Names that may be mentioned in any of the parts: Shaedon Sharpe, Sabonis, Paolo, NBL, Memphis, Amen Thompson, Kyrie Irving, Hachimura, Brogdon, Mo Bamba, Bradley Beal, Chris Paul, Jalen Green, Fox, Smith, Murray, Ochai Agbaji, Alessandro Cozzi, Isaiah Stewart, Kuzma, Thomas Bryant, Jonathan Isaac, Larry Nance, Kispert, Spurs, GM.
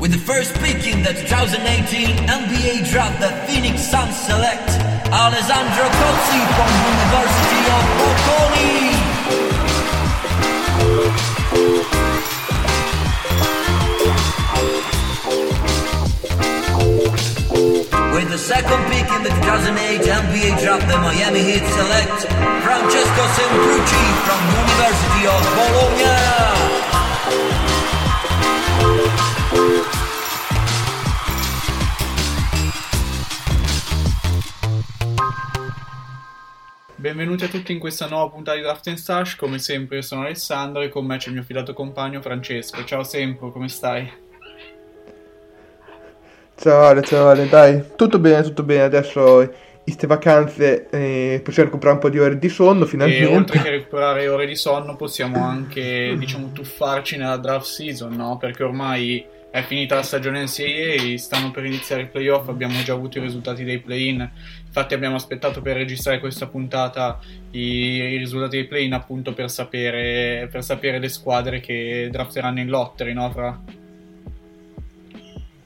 With the first pick in the 2018 NBA draft, the Phoenix Suns select Alessandro Cozzi from the University of Bocconi. With the second pick in the 2008 NBA draft, the Miami Heat select Francesco Semprucci from the University of Bologna. Benvenuti a tutti in questa nuova puntata di Draft & Stash. Come sempre io sono Alessandro e con me c'è il mio fidato compagno Francesco. Ciao Sempro, come stai? Ciao Ale, dai, tutto bene, adesso queste vacanze possiamo recuperare un po' di ore di sonno finalmente. E oltre che recuperare ore di sonno possiamo anche, tuffarci nella draft season, no? Perché ormai è finita la stagione NCAA, stanno per iniziare i playoff, abbiamo già avuto i risultati dei play-in. Infatti abbiamo aspettato per registrare questa puntata i risultati dei play-in, appunto per sapere le squadre che drafteranno in lottery, no Fra?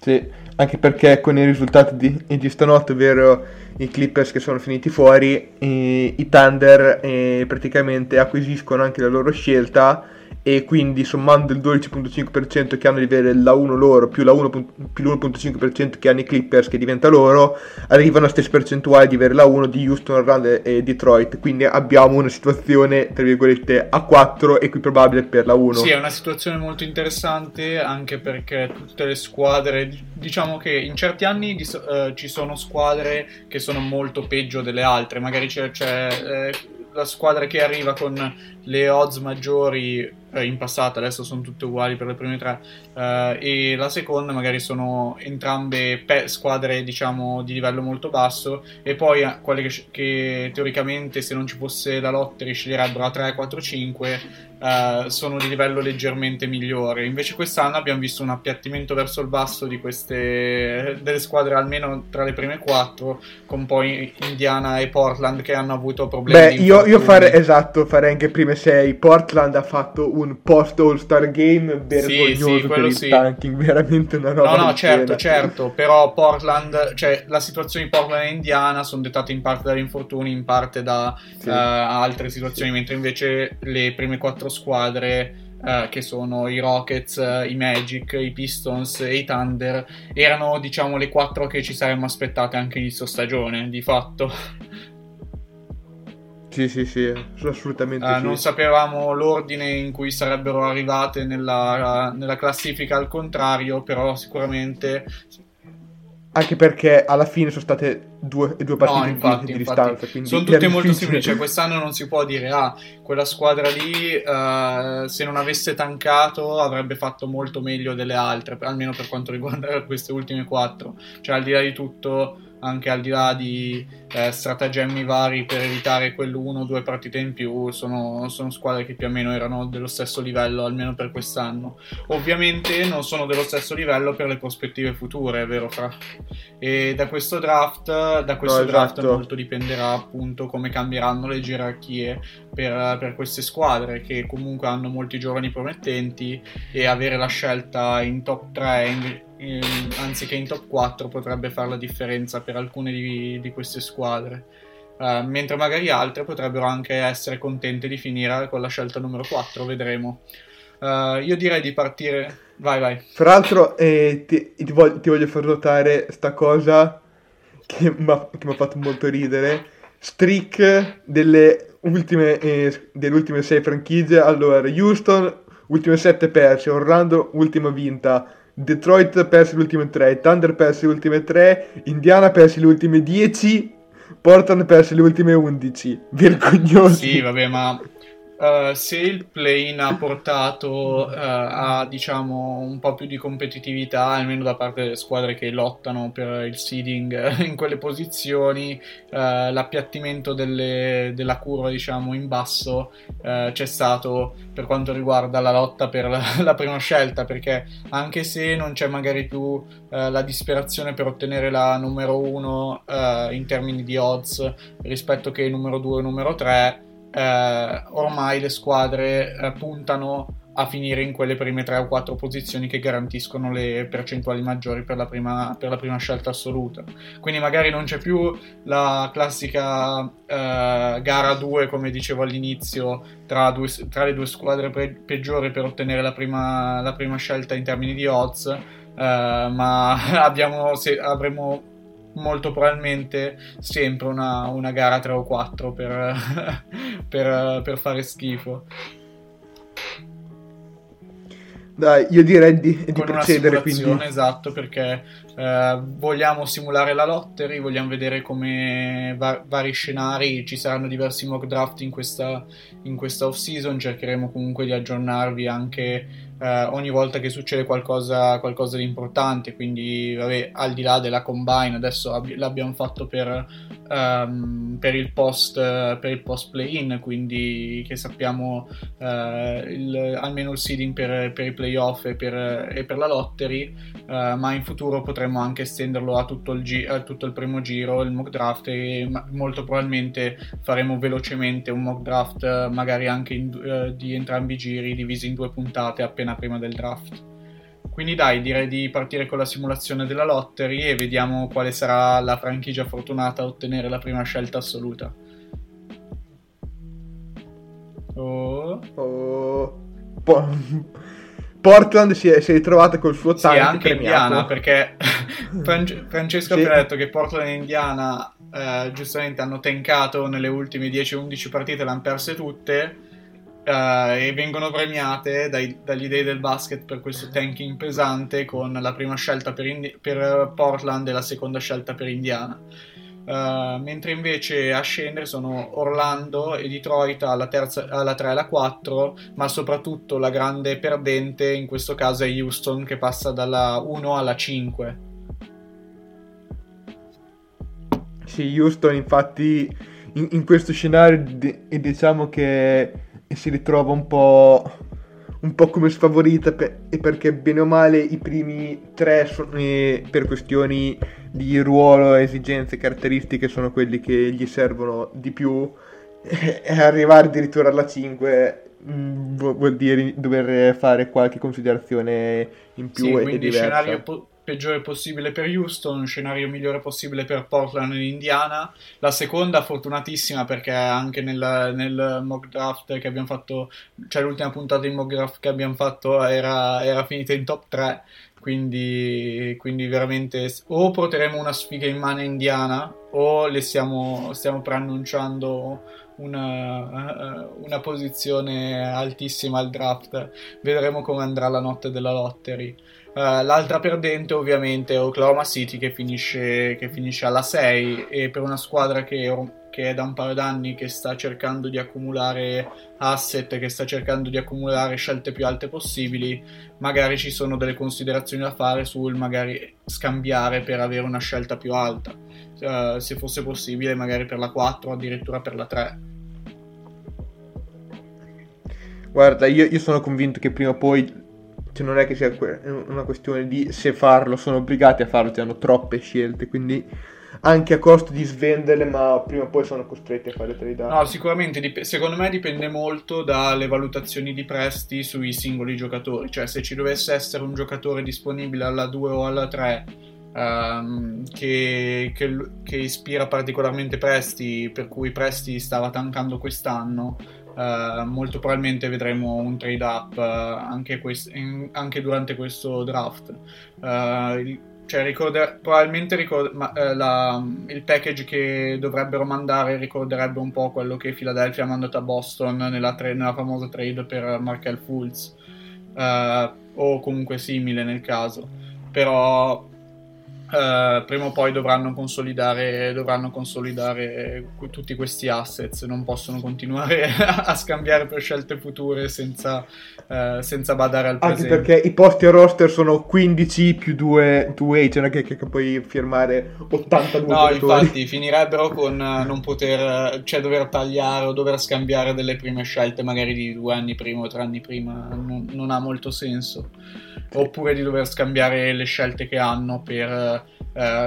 Sì, anche perché con i risultati di stanotte, ovvero i Clippers che sono finiti fuori, i Thunder praticamente acquisiscono anche la loro scelta e quindi sommando il 12.5% che hanno di avere la 1 loro più l'1.5% che hanno i Clippers che diventa loro, arrivano a stessa percentuale di avere la 1 di Houston, Orlando e Detroit, quindi abbiamo una situazione tra virgolette a 4 equiprobabile per la 1. Sì, è una situazione molto interessante anche perché tutte le squadre, diciamo che in certi anni ci sono squadre che sono molto peggio delle altre, magari c'è la squadra che arriva con le odds maggiori in passato, adesso sono tutte uguali per le prime tre, e la seconda magari sono entrambe squadre diciamo di livello molto basso, e poi quelle che teoricamente se non ci fosse la lottery sceglierebbero la 3, 4, 5 sono di livello leggermente migliore. Invece quest'anno abbiamo visto un appiattimento verso il basso di queste delle squadre almeno tra le prime quattro, con poi Indiana e Portland che hanno avuto problemi. Beh, io farei anche prime sei. Portland ha fatto un post All-Star Game vergognoso, sì, per il tanking, veramente una roba. No, certo, però Portland, cioè la situazione di Portland e Indiana sono dettate in parte dagli infortuni, in parte da altre situazioni, mentre invece le prime quattro squadre che sono i Rockets, i Magic, i Pistons e i Thunder erano diciamo le quattro che ci saremmo aspettate anche inizio stagione di fatto. Sì, assolutamente sì. Non sapevamo l'ordine in cui sarebbero arrivate nella classifica al contrario, però sicuramente... Anche perché alla fine sono state due partite di distanza. Sono tutte molto simili, cioè quest'anno non si può dire quella squadra lì se non avesse tancato avrebbe fatto molto meglio delle altre, almeno per quanto riguarda queste ultime quattro. Cioè al di là di tutto, anche al di là di stratagemmi vari per evitare quell'uno o due partite in più, sono squadre che più o meno erano dello stesso livello, almeno per quest'anno. Ovviamente non sono dello stesso livello per le prospettive future, vero Fra? E da questo draft, molto dipenderà appunto come cambieranno le gerarchie per queste squadre che comunque hanno molti giovani promettenti, e avere la scelta in top 3 anziché in top 4 potrebbe fare la differenza per alcune di queste squadre, mentre magari altre potrebbero anche essere contente di finire con la scelta numero 4, vedremo. Io direi di partire, vai. Fra l'altro ti voglio far notare sta cosa che mi ha fatto molto ridere, streak delle ultime 6 franchigie. Allora Houston ultime 7 perse, Orlando ultima vinta, Detroit perse le ultime 3, Thunder perse le ultime 3, Indiana perse le ultime 10, Portland perse le ultime 11. Vergognosi. Sì, vabbè, ma se il play-in ha portato a diciamo un po' più di competitività, almeno da parte delle squadre che lottano per il seeding in quelle posizioni, l'appiattimento della curva diciamo in basso c'è stato per quanto riguarda la lotta per la prima scelta, perché anche se non c'è magari più la disperazione per ottenere la numero 1 in termini di odds rispetto che numero 2 e numero 3, ormai le squadre puntano a finire in quelle prime 3 o 4 posizioni che garantiscono le percentuali maggiori per la prima scelta assoluta. Quindi magari non c'è più la classica gara 2, come dicevo all'inizio, tra le due squadre peggiori per ottenere la prima scelta in termini di odds, ma avremo molto probabilmente sempre una gara 3 o 4 per fare schifo. Dai, io direi di procedere, quindi. Esatto, perché vogliamo simulare la lottery, vogliamo vedere come vari scenari, ci saranno diversi mock draft in questa off season, cercheremo comunque di aggiornarvi anche ogni volta che succede qualcosa di importante, quindi vabbè, al di là della combine adesso l'abbiamo fatto per il post play-in, quindi che sappiamo almeno il seeding per i playoff e per la lottery, ma in futuro potremmo anche estenderlo a tutto il primo giro, il mock draft, e molto probabilmente faremo velocemente un mock draft magari anche di entrambi i giri divisi in 2 puntate appena prima del draft. Quindi dai, direi di partire con la simulazione della lottery e vediamo quale sarà la franchigia fortunata a ottenere la prima scelta assoluta. Portland si è ritrovata col suo tank anche premiato. Indiana, perché Francesco ha appena detto che Portland e Indiana giustamente hanno tankato nelle ultime 10-11 partite, le hanno perse tutte, e vengono premiate dagli dei del basket per questo tanking pesante, con la prima scelta per Portland e la seconda scelta per Indiana. Mentre invece a scendere sono Orlando e Detroit alla 3 e alla 4, ma soprattutto la grande perdente in questo caso è Houston, che passa dalla 1 alla 5. Sì, Houston infatti in questo scenario diciamo che si ritrova un po' come sfavorita, perché bene o male i primi 3 sono, per questioni di ruolo, esigenze, caratteristiche, sono quelli che gli servono di più, e arrivare addirittura alla 5 vuol dire dover fare qualche considerazione in più, sì, e quindi diversa. Scenario peggiore possibile per Houston, scenario migliore possibile per Portland e Indiana. La seconda fortunatissima, perché anche nel mock draft che abbiamo fatto, cioè l'ultima puntata di mock draft che abbiamo fatto era finita in top 3, quindi veramente o porteremo una sfiga in mano Indiana, o le stiamo preannunciando una posizione altissima al draft. Vedremo come andrà la notte della lottery. L'altra perdente ovviamente è Oklahoma City, che finisce alla 6, e per una squadra che è da un paio d'anni che sta cercando di accumulare asset, che sta cercando di accumulare scelte più alte possibili, magari ci sono delle considerazioni da fare sul magari scambiare per avere una scelta più alta, se fosse possibile magari per la 4 o addirittura per la 3. Guarda, io sono convinto che prima o poi, cioè non è che sia una questione di se farlo, sono obbligati a farlo, hanno troppe scelte, quindi anche a costo di svenderle, ma prima o poi sono costretti a fare trade. No, sicuramente secondo me dipende molto dalle valutazioni di prestiti sui singoli giocatori, cioè se ci dovesse essere un giocatore disponibile alla 2 o alla 3 che ispira particolarmente prestiti, per cui prestiti stava tankando quest'anno, molto probabilmente vedremo un trade up anche durante questo draft. Il package che dovrebbero mandare ricorderebbe un po' quello che Philadelphia ha mandato a Boston nella famosa trade per Markelle Fultz, o comunque simile nel caso, però prima o poi dovranno consolidare tutti questi assets, non possono continuare a scambiare per scelte future senza badare al presente. Anche perché i posti a roster sono 15 più 2, cioè non è che puoi firmare 82 no, giocatori. Infatti finirebbero con non poter, cioè dover tagliare o dover scambiare delle prime scelte magari di 2 anni prima o 3 anni prima, non ha molto senso, oppure di dover scambiare le scelte che hanno per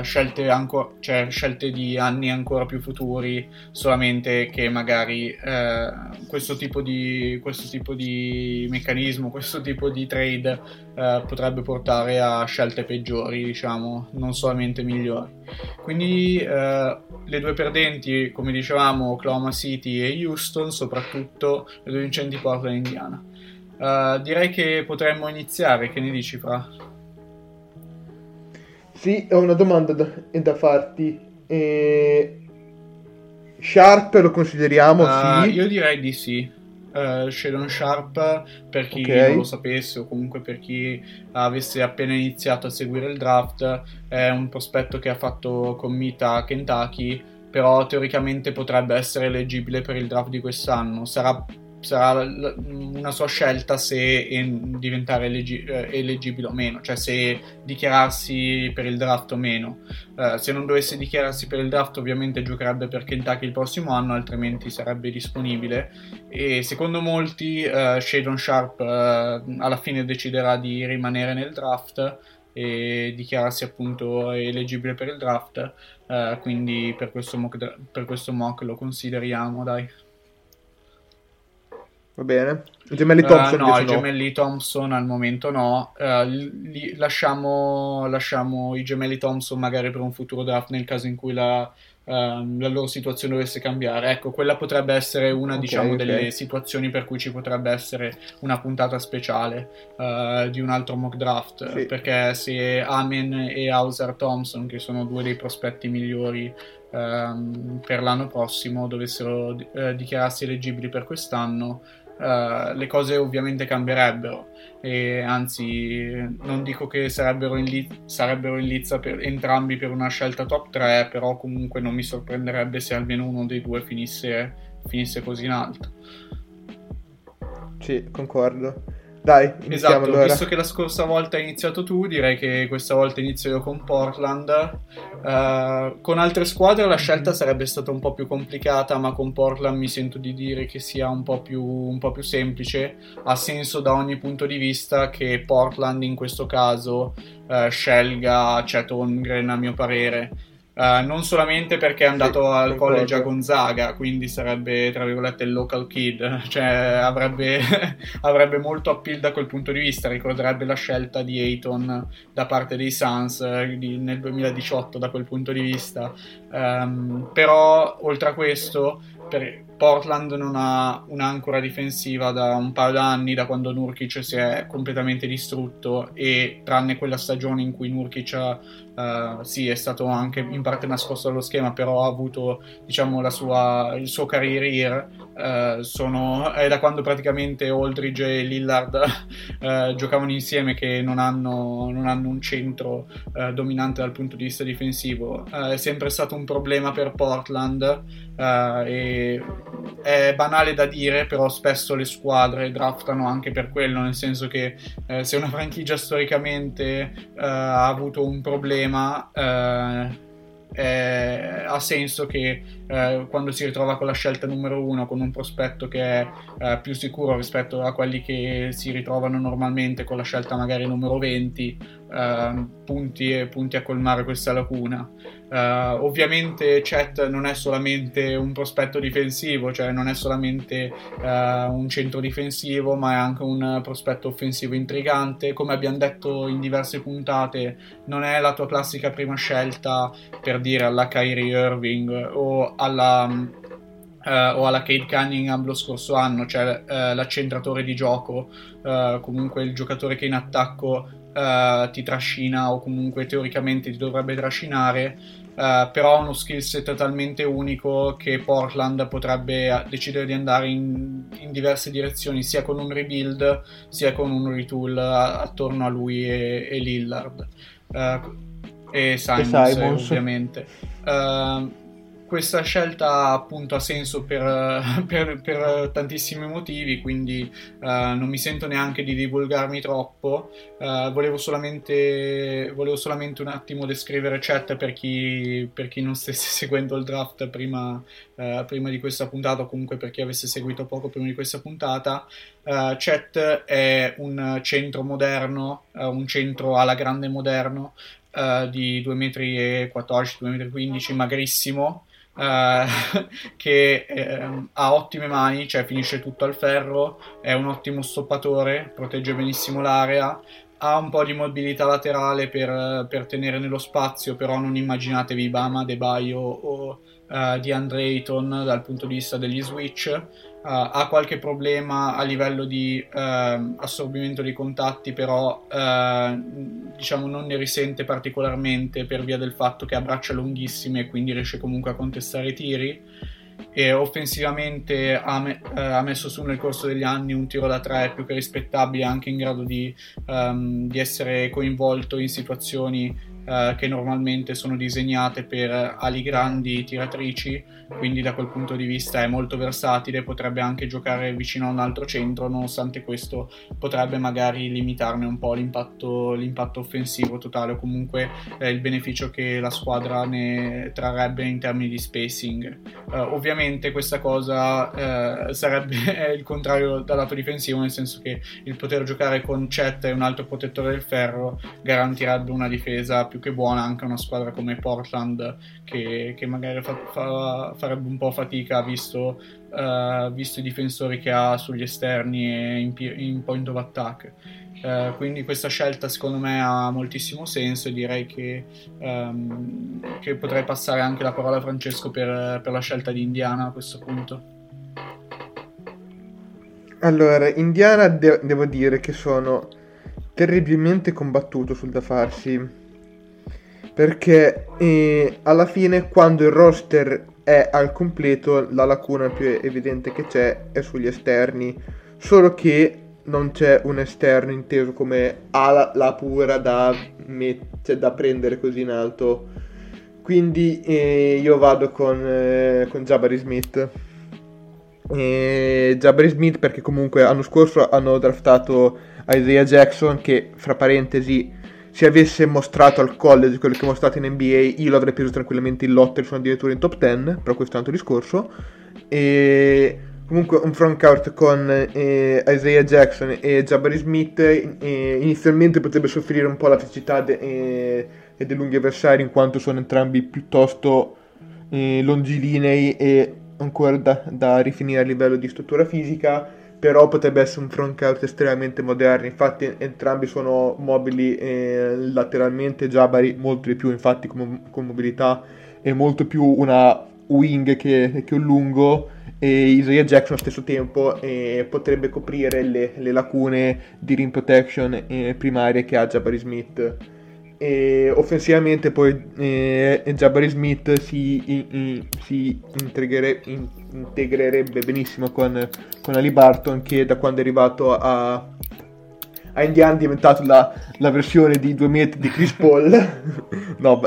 scelte, scelte di anni ancora più futuri, solamente che magari questo tipo di meccanismo, questo tipo di trade potrebbe portare a scelte peggiori, diciamo, non solamente migliori. Quindi le due perdenti, come dicevamo, Oklahoma City e Houston, soprattutto le due vincenti Portland e Indiana. Direi che potremmo iniziare, che ne dici, Fra? Sì, ho una domanda da farti. Sharpe lo consideriamo? Sì. Io direi di sì. Shaedon Sharpe, per chi non lo sapesse o comunque per chi avesse appena iniziato a seguire il draft, è un prospetto che ha fatto commit a Kentucky, però teoricamente potrebbe essere eleggibile per il draft di quest'anno. Sarà una sua scelta se diventare eleggibile o meno, cioè se dichiararsi per il draft o meno. Se non dovesse dichiararsi per il draft, ovviamente giocherebbe per Kentucky il prossimo anno, altrimenti sarebbe disponibile. E secondo molti Shaedon Sharpe alla fine deciderà di rimanere nel draft e dichiararsi appunto eleggibile per il draft, quindi per questo mock lo consideriamo, dai. Va bene. Gemelli Thompson? No, gemelli Thompson al momento no. Lasciamo i gemelli Thompson magari per un futuro draft, nel caso in cui la loro situazione dovesse cambiare. Ecco, quella potrebbe essere una delle situazioni per cui ci potrebbe essere una puntata speciale di un altro mock draft, sì. Perché se Amen e Hauser Thompson, che sono due dei prospetti migliori per l'anno prossimo, dovessero dichiararsi eleggibili per quest'anno, le cose ovviamente cambierebbero, e anzi non dico che sarebbero in lizza per entrambi per una scelta top 3, però comunque non mi sorprenderebbe se almeno uno dei due finisse così in alto. Sì, concordo. Dai, iniziamo, esatto, allora. Visto che la scorsa volta hai iniziato tu, direi che questa volta inizio io con Portland. Con altre squadre la scelta sarebbe stata un po' più complicata, ma con Portland mi sento di dire che sia un po' più semplice. Ha senso da ogni punto di vista che Portland in questo caso scelga Chet Holmgren, a mio parere. Non solamente perché è andato al college a Gonzaga, quindi sarebbe tra virgolette il local kid, cioè avrebbe molto appeal da quel punto di vista. Ricorderebbe la scelta di Ayton da parte dei Suns nel 2018 da quel punto di vista. Però oltre a questo, Portland non ha un'ancora difensiva da un paio d'anni, da quando Nurkic si è completamente distrutto, e tranne quella stagione in cui Nurkic è stato anche in parte nascosto dallo schema, però ha avuto, diciamo, il suo career year, è da quando praticamente Aldridge e Lillard giocavano insieme che non hanno un centro dominante dal punto di vista difensivo. È sempre stato un problema per Portland, e è banale da dire, però spesso le squadre draftano anche per quello, nel senso che se una franchigia storicamente ha avuto un problema, ha senso che quando si ritrova con la scelta numero 1, con un prospetto che è più sicuro rispetto a quelli che si ritrovano normalmente con la scelta magari numero 20, punti a colmare questa lacuna. Ovviamente Chet non è solamente un prospetto difensivo, cioè non è solamente un centro difensivo, ma è anche un prospetto offensivo intrigante. Come abbiamo detto in diverse puntate, non è la tua classica prima scelta, per dire, alla Kyrie Irving o alla Cade Cunningham lo scorso anno, cioè l'accentratore di gioco, comunque il giocatore che in attacco ti trascina, o comunque teoricamente ti dovrebbe trascinare, però ha uno skill set talmente unico che Portland potrebbe decidere di andare in diverse direzioni, sia con un rebuild sia con un retool attorno a lui e Lillard e Simons. Ovviamente questa scelta appunto ha senso per tantissimi motivi, quindi non mi sento neanche di divulgarmi troppo. Volevo solamente un attimo descrivere Chet per chi non stesse seguendo il draft prima di questa puntata, o comunque per chi avesse seguito poco prima di questa puntata. Chet è un centro moderno, un centro alla grande moderno, di 2,14 m, 2,15 m, magrissimo, che ha ottime mani, cioè finisce tutto al ferro, è un ottimo stoppatore, protegge benissimo l'area, ha un po' di mobilità laterale per tenere nello spazio, però non immaginatevi Bama, Adebayo o Deandre Ayton dal punto di vista degli switch. Ha qualche problema a livello di assorbimento dei contatti, però diciamo non ne risente particolarmente per via del fatto che ha braccia lunghissime e quindi riesce comunque a contestare i tiri. E offensivamente ha messo su nel corso degli anni un tiro da tre più che rispettabile, anche in grado di essere coinvolto in situazioni che normalmente sono disegnate per ali grandi tiratrici, quindi da quel punto di vista è molto versatile, potrebbe anche giocare vicino a un altro centro, nonostante questo potrebbe magari limitarne un po' l'impatto offensivo totale, o comunque il beneficio che la squadra ne trarrebbe in termini di spacing. Ovviamente questa cosa sarebbe il contrario dal lato difensivo, nel senso che il poter giocare con Chet e un altro protettore del ferro garantirebbe una difesa più che buona anche una squadra come Portland, che magari farebbe un po' fatica visto i difensori che ha sugli esterni e in point of attack. Quindi questa scelta secondo me ha moltissimo senso, e direi che potrei passare anche la parola a Francesco per la scelta di Indiana a questo punto. Allora, Indiana devo dire che sono terribilmente combattuto sul da farsi, perché alla fine, quando il roster è al completo, la lacuna più evidente che c'è è sugli esterni, solo che non c'è un esterno inteso come ala la pura da prendere così in alto, quindi io vado con Jabari Smith. Jabari Smith perché comunque l'anno scorso hanno draftato Isaiah Jackson, che fra parentesi, se avesse mostrato al college quello che ha mostrato in NBA, io l'avrei preso tranquillamente in lotta, sono addirittura in top 10, però questo è un altro discorso. E comunque un frontcourt con Isaiah Jackson e Jabari Smith inizialmente potrebbe soffrire un po' la fisicità e dei lunghi avversari, in quanto sono entrambi piuttosto longilinei e ancora da rifinire a livello di struttura fisica, però potrebbe essere un frontcourt estremamente moderno. Infatti entrambi sono mobili lateralmente, Jabari molto di più infatti con mobilità, è molto più una wing che un lungo, e Isaiah Jackson allo stesso tempo potrebbe coprire le lacune di rim protection primarie che ha Jabari Smith. E offensivamente poi Jabari Smith si integrerebbe benissimo con Haliburton, che da quando è arrivato a Indiana è diventato la versione di 2 metri di Chris Paul. No,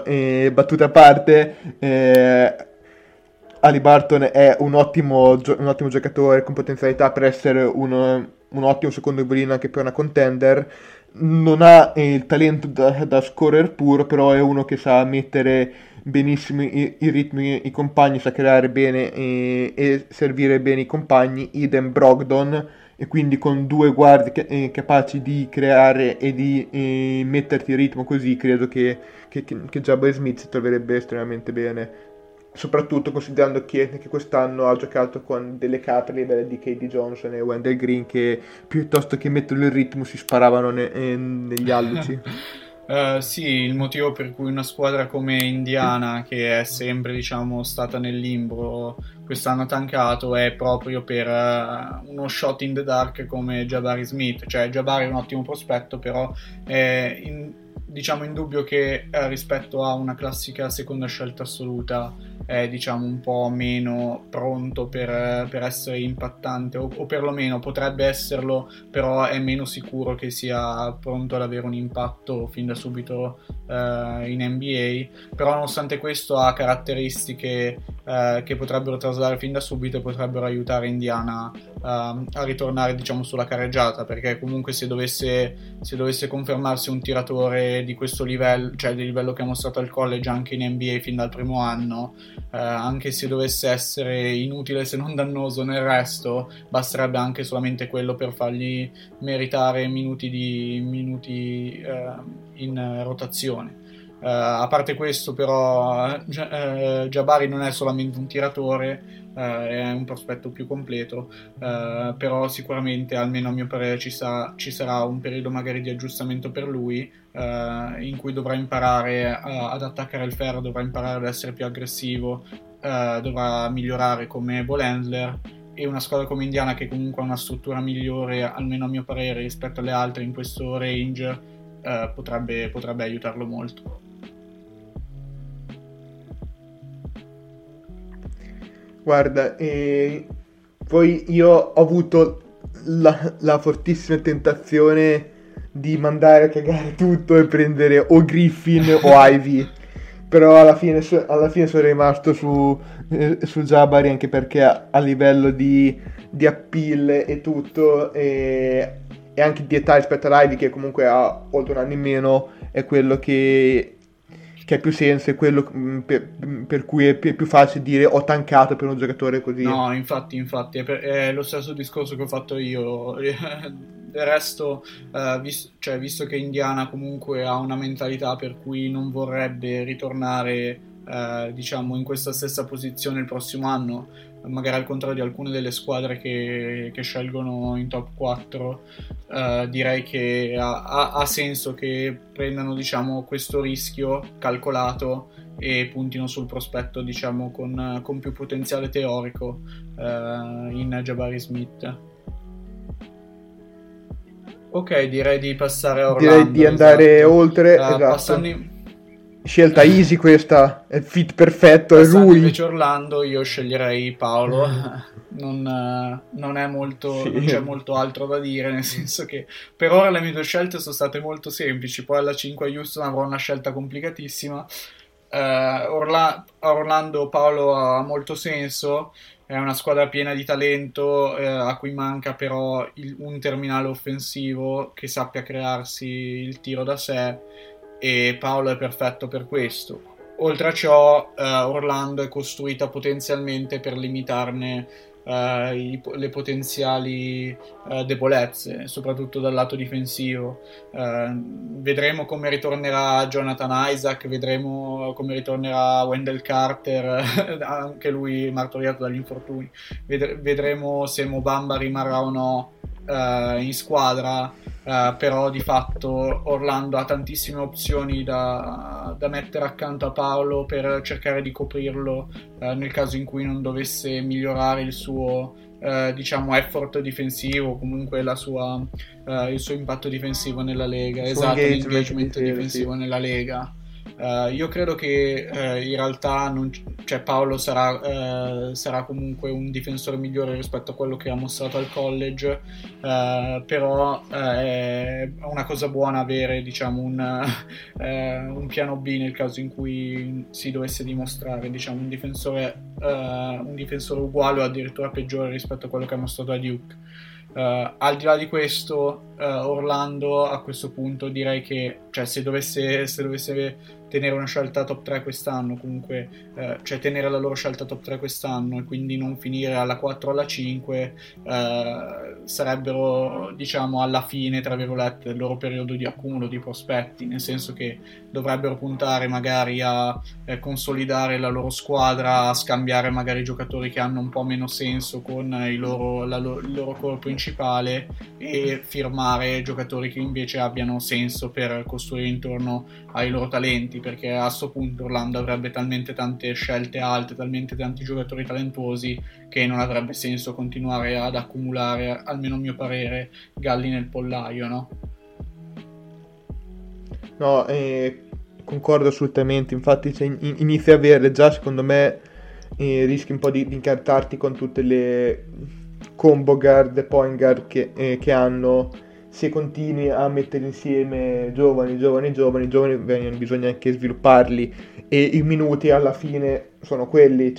battuta a parte, Haliburton è un ottimo giocatore con potenzialità per essere un ottimo secondo violino anche per una contender. Non ha il talento da scorer puro, però è uno che sa mettere benissimo i ritmi, i compagni, sa creare bene e servire bene i compagni, idem Brogdon, e quindi con due guardie capaci di creare e di metterti in ritmo così, credo che Jabari Smith si troverebbe estremamente bene, soprattutto considerando che quest'anno ha giocato con delle capre a livello di Cade Johnson e Wendell Green, che piuttosto che metterlo in ritmo si sparavano negli alluci. Sì, il motivo per cui una squadra come Indiana, che è sempre stata nel limbo, quest'anno ha tancato, è proprio per uno shot in the dark come Jabari Smith. Cioè Jabari è un ottimo prospetto, però è in dubbio che rispetto a una classica seconda scelta assoluta è un po' meno pronto per essere impattante, o perlomeno potrebbe esserlo, però è meno sicuro che sia pronto ad avere un impatto fin da subito in NBA. Però nonostante questo ha caratteristiche che potrebbero traslare fin da subito e potrebbero aiutare Indiana a ritornare sulla carreggiata, perché comunque se dovesse confermarsi un tiratore di questo livello, cioè del livello che ha mostrato al college anche in NBA fin dal primo anno, anche se dovesse essere inutile se non dannoso nel resto, basterebbe anche solamente quello per fargli meritare minuti in rotazione. A parte questo però Jabari non è solamente un tiratore, è un prospetto più completo, però sicuramente, almeno a mio parere, ci sarà un periodo magari di aggiustamento per lui, in cui dovrà imparare ad attaccare il ferro, dovrà imparare ad essere più aggressivo, dovrà migliorare come ball handler, e una squadra come Indiana, che comunque ha una struttura migliore, almeno a mio parere, rispetto alle altre in questo range, potrebbe aiutarlo molto. Guarda, poi io ho avuto la fortissima tentazione di mandare a cagare tutto e prendere o Griffin o Ivy, però alla fine sono rimasto su Jabari, anche perché a livello di appeal e tutto, e anche di età rispetto all'Ivy, che comunque ha oltre un anno in meno, è quello che ha più senso, è quello per cui è più facile dire ho tankato per un giocatore così. No, infatti è lo stesso discorso che ho fatto io. Del resto, visto che Indiana comunque ha una mentalità per cui non vorrebbe ritornare diciamo in questa stessa posizione il prossimo anno, magari al contrario di alcune delle squadre che scelgono in top 4, direi che ha senso che prendano, diciamo, questo rischio calcolato e puntino sul prospetto, diciamo, con più potenziale teorico in Jabari Smith. Ok, direi di passare a Orlando. Direi di andare, esatto, oltre, esatto. Scelta easy questa, è fit perfetto, è lui. Invece Orlando, io sceglierei Paolo. Non è molto, sì, non c'è molto altro da dire, nel senso che per ora le mie due scelte sono state molto semplici. Poi alla 5 Houston avrò una scelta complicatissima. Orlando Paolo ha molto senso, è una squadra piena di talento, a cui manca però un terminale offensivo che sappia crearsi il tiro da sé, e Paolo è perfetto per questo. Oltre a ciò, Orlando è costruita potenzialmente per limitarne le potenziali debolezze, soprattutto dal lato difensivo. Vedremo come ritornerà Jonathan Isaac, vedremo come ritornerà Wendell Carter, anche lui martoriato dagli infortuni, vedremo se Mo Bamba rimarrà o no in squadra, però di fatto Orlando ha tantissime opzioni da mettere accanto a Paolo per cercare di coprirlo nel caso in cui non dovesse migliorare il suo diciamo effort difensivo, comunque il suo impatto difensivo nella Lega, esatto, l'engagement difensivo nella Lega. Io credo che in realtà Paolo sarà comunque un difensore migliore rispetto a quello che ha mostrato al college, però è una cosa buona avere, diciamo, un piano B nel caso in cui si dovesse dimostrare, diciamo, un difensore uguale o addirittura peggiore rispetto a quello che ha mostrato a Duke. Al di là di questo, Orlando a questo punto direi che, se dovesse tenere una scelta top 3 quest'anno, comunque tenere la loro scelta top 3 quest'anno e quindi non finire alla 4 o alla 5, sarebbero, diciamo, alla fine, tra virgolette, del loro periodo di accumulo di prospetti, nel senso che dovrebbero puntare magari a consolidare la loro squadra, a scambiare magari giocatori che hanno un po' meno senso con il loro core principale, e firmare giocatori che invece abbiano senso per costruire intorno ai loro talenti, perché a sto punto Orlando avrebbe talmente tante scelte alte, talmente tanti giocatori talentuosi, che non avrebbe senso continuare ad accumulare, almeno a mio parere, galli nel pollaio, no? No, concordo assolutamente. Infatti, se inizi a averle già, secondo me rischi un po' di incartarti con tutte le combo guard e point guard che hanno. Se continui a mettere insieme giovani, bisogna anche svilupparli, e i minuti alla fine sono quelli,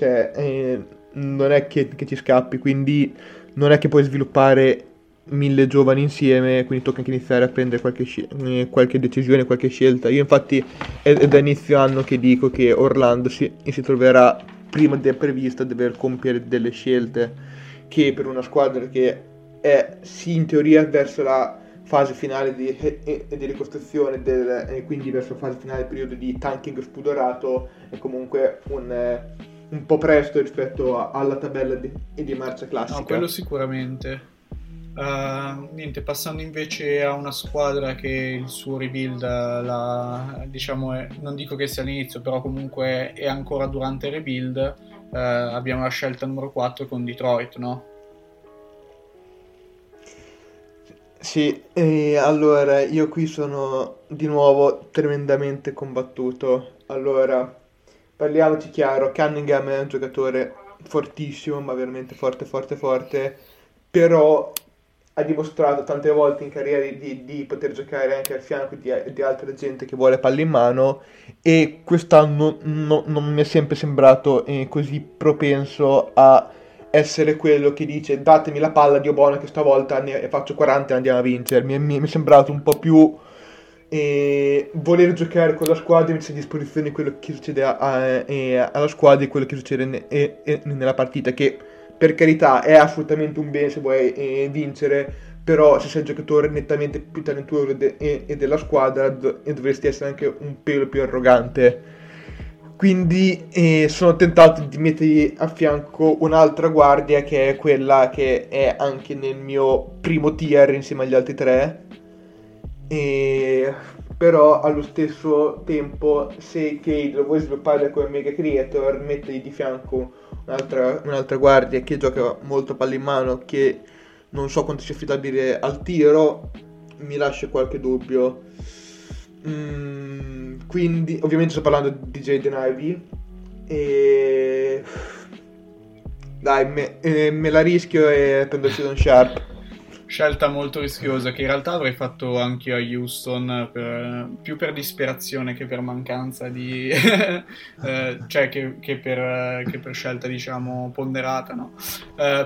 non è che ci scappi, quindi non è che puoi sviluppare 1000 giovani insieme, quindi tocca anche iniziare a prendere qualche decisione, qualche scelta. Io infatti è da inizio anno che dico che Orlando si troverà prima del previsto a dover compiere delle scelte che, per una squadra che è in teoria verso la fase finale di ricostruzione e quindi verso fase finale periodo di tanking spudorato, è comunque un po' presto rispetto alla tabella di marcia classica. No, quello sicuramente. Passando invece a una squadra che il suo rebuild non dico che sia all'inizio, però comunque è ancora durante il rebuild, abbiamo la scelta numero 4 con Detroit, no? Sì, allora io qui sono di nuovo tremendamente combattuto. Allora, parliamoci chiaro, Cunningham è un giocatore fortissimo, ma veramente forte, però ha dimostrato tante volte in carriera di poter giocare anche al fianco di altra gente che vuole palle in mano, e quest'anno non mi è sempre sembrato così propenso a essere quello che dice datemi la palla, Dio buono che stavolta ne faccio 40 e andiamo a vincere. Mi è sembrato un po' più voler giocare con la squadra e mettersi a disposizione di quello che succede alla squadra e quello che succede nella partita, che per carità è assolutamente un bene se vuoi vincere, però se sei il giocatore nettamente più talentuoso della squadra dovresti essere anche un pelo più arrogante. Quindi sono tentato di mettergli a fianco un'altra guardia, che è quella che è anche nel mio primo tier insieme agli altri tre, però allo stesso tempo, se Cade lo vuoi sviluppare come mega creator, mettergli di fianco un'altra guardia che gioca molto palla in mano, che non so quanto sia affidabile al tiro, mi lascia qualche dubbio. Quindi ovviamente sto parlando di Jaden Ivey, e dai, me la rischio e prendo Shaedon Sharpe. Scelta molto rischiosa, che in realtà avrei fatto anche io a Houston, più per disperazione che per mancanza di cioè che per scelta, diciamo, ponderata, no?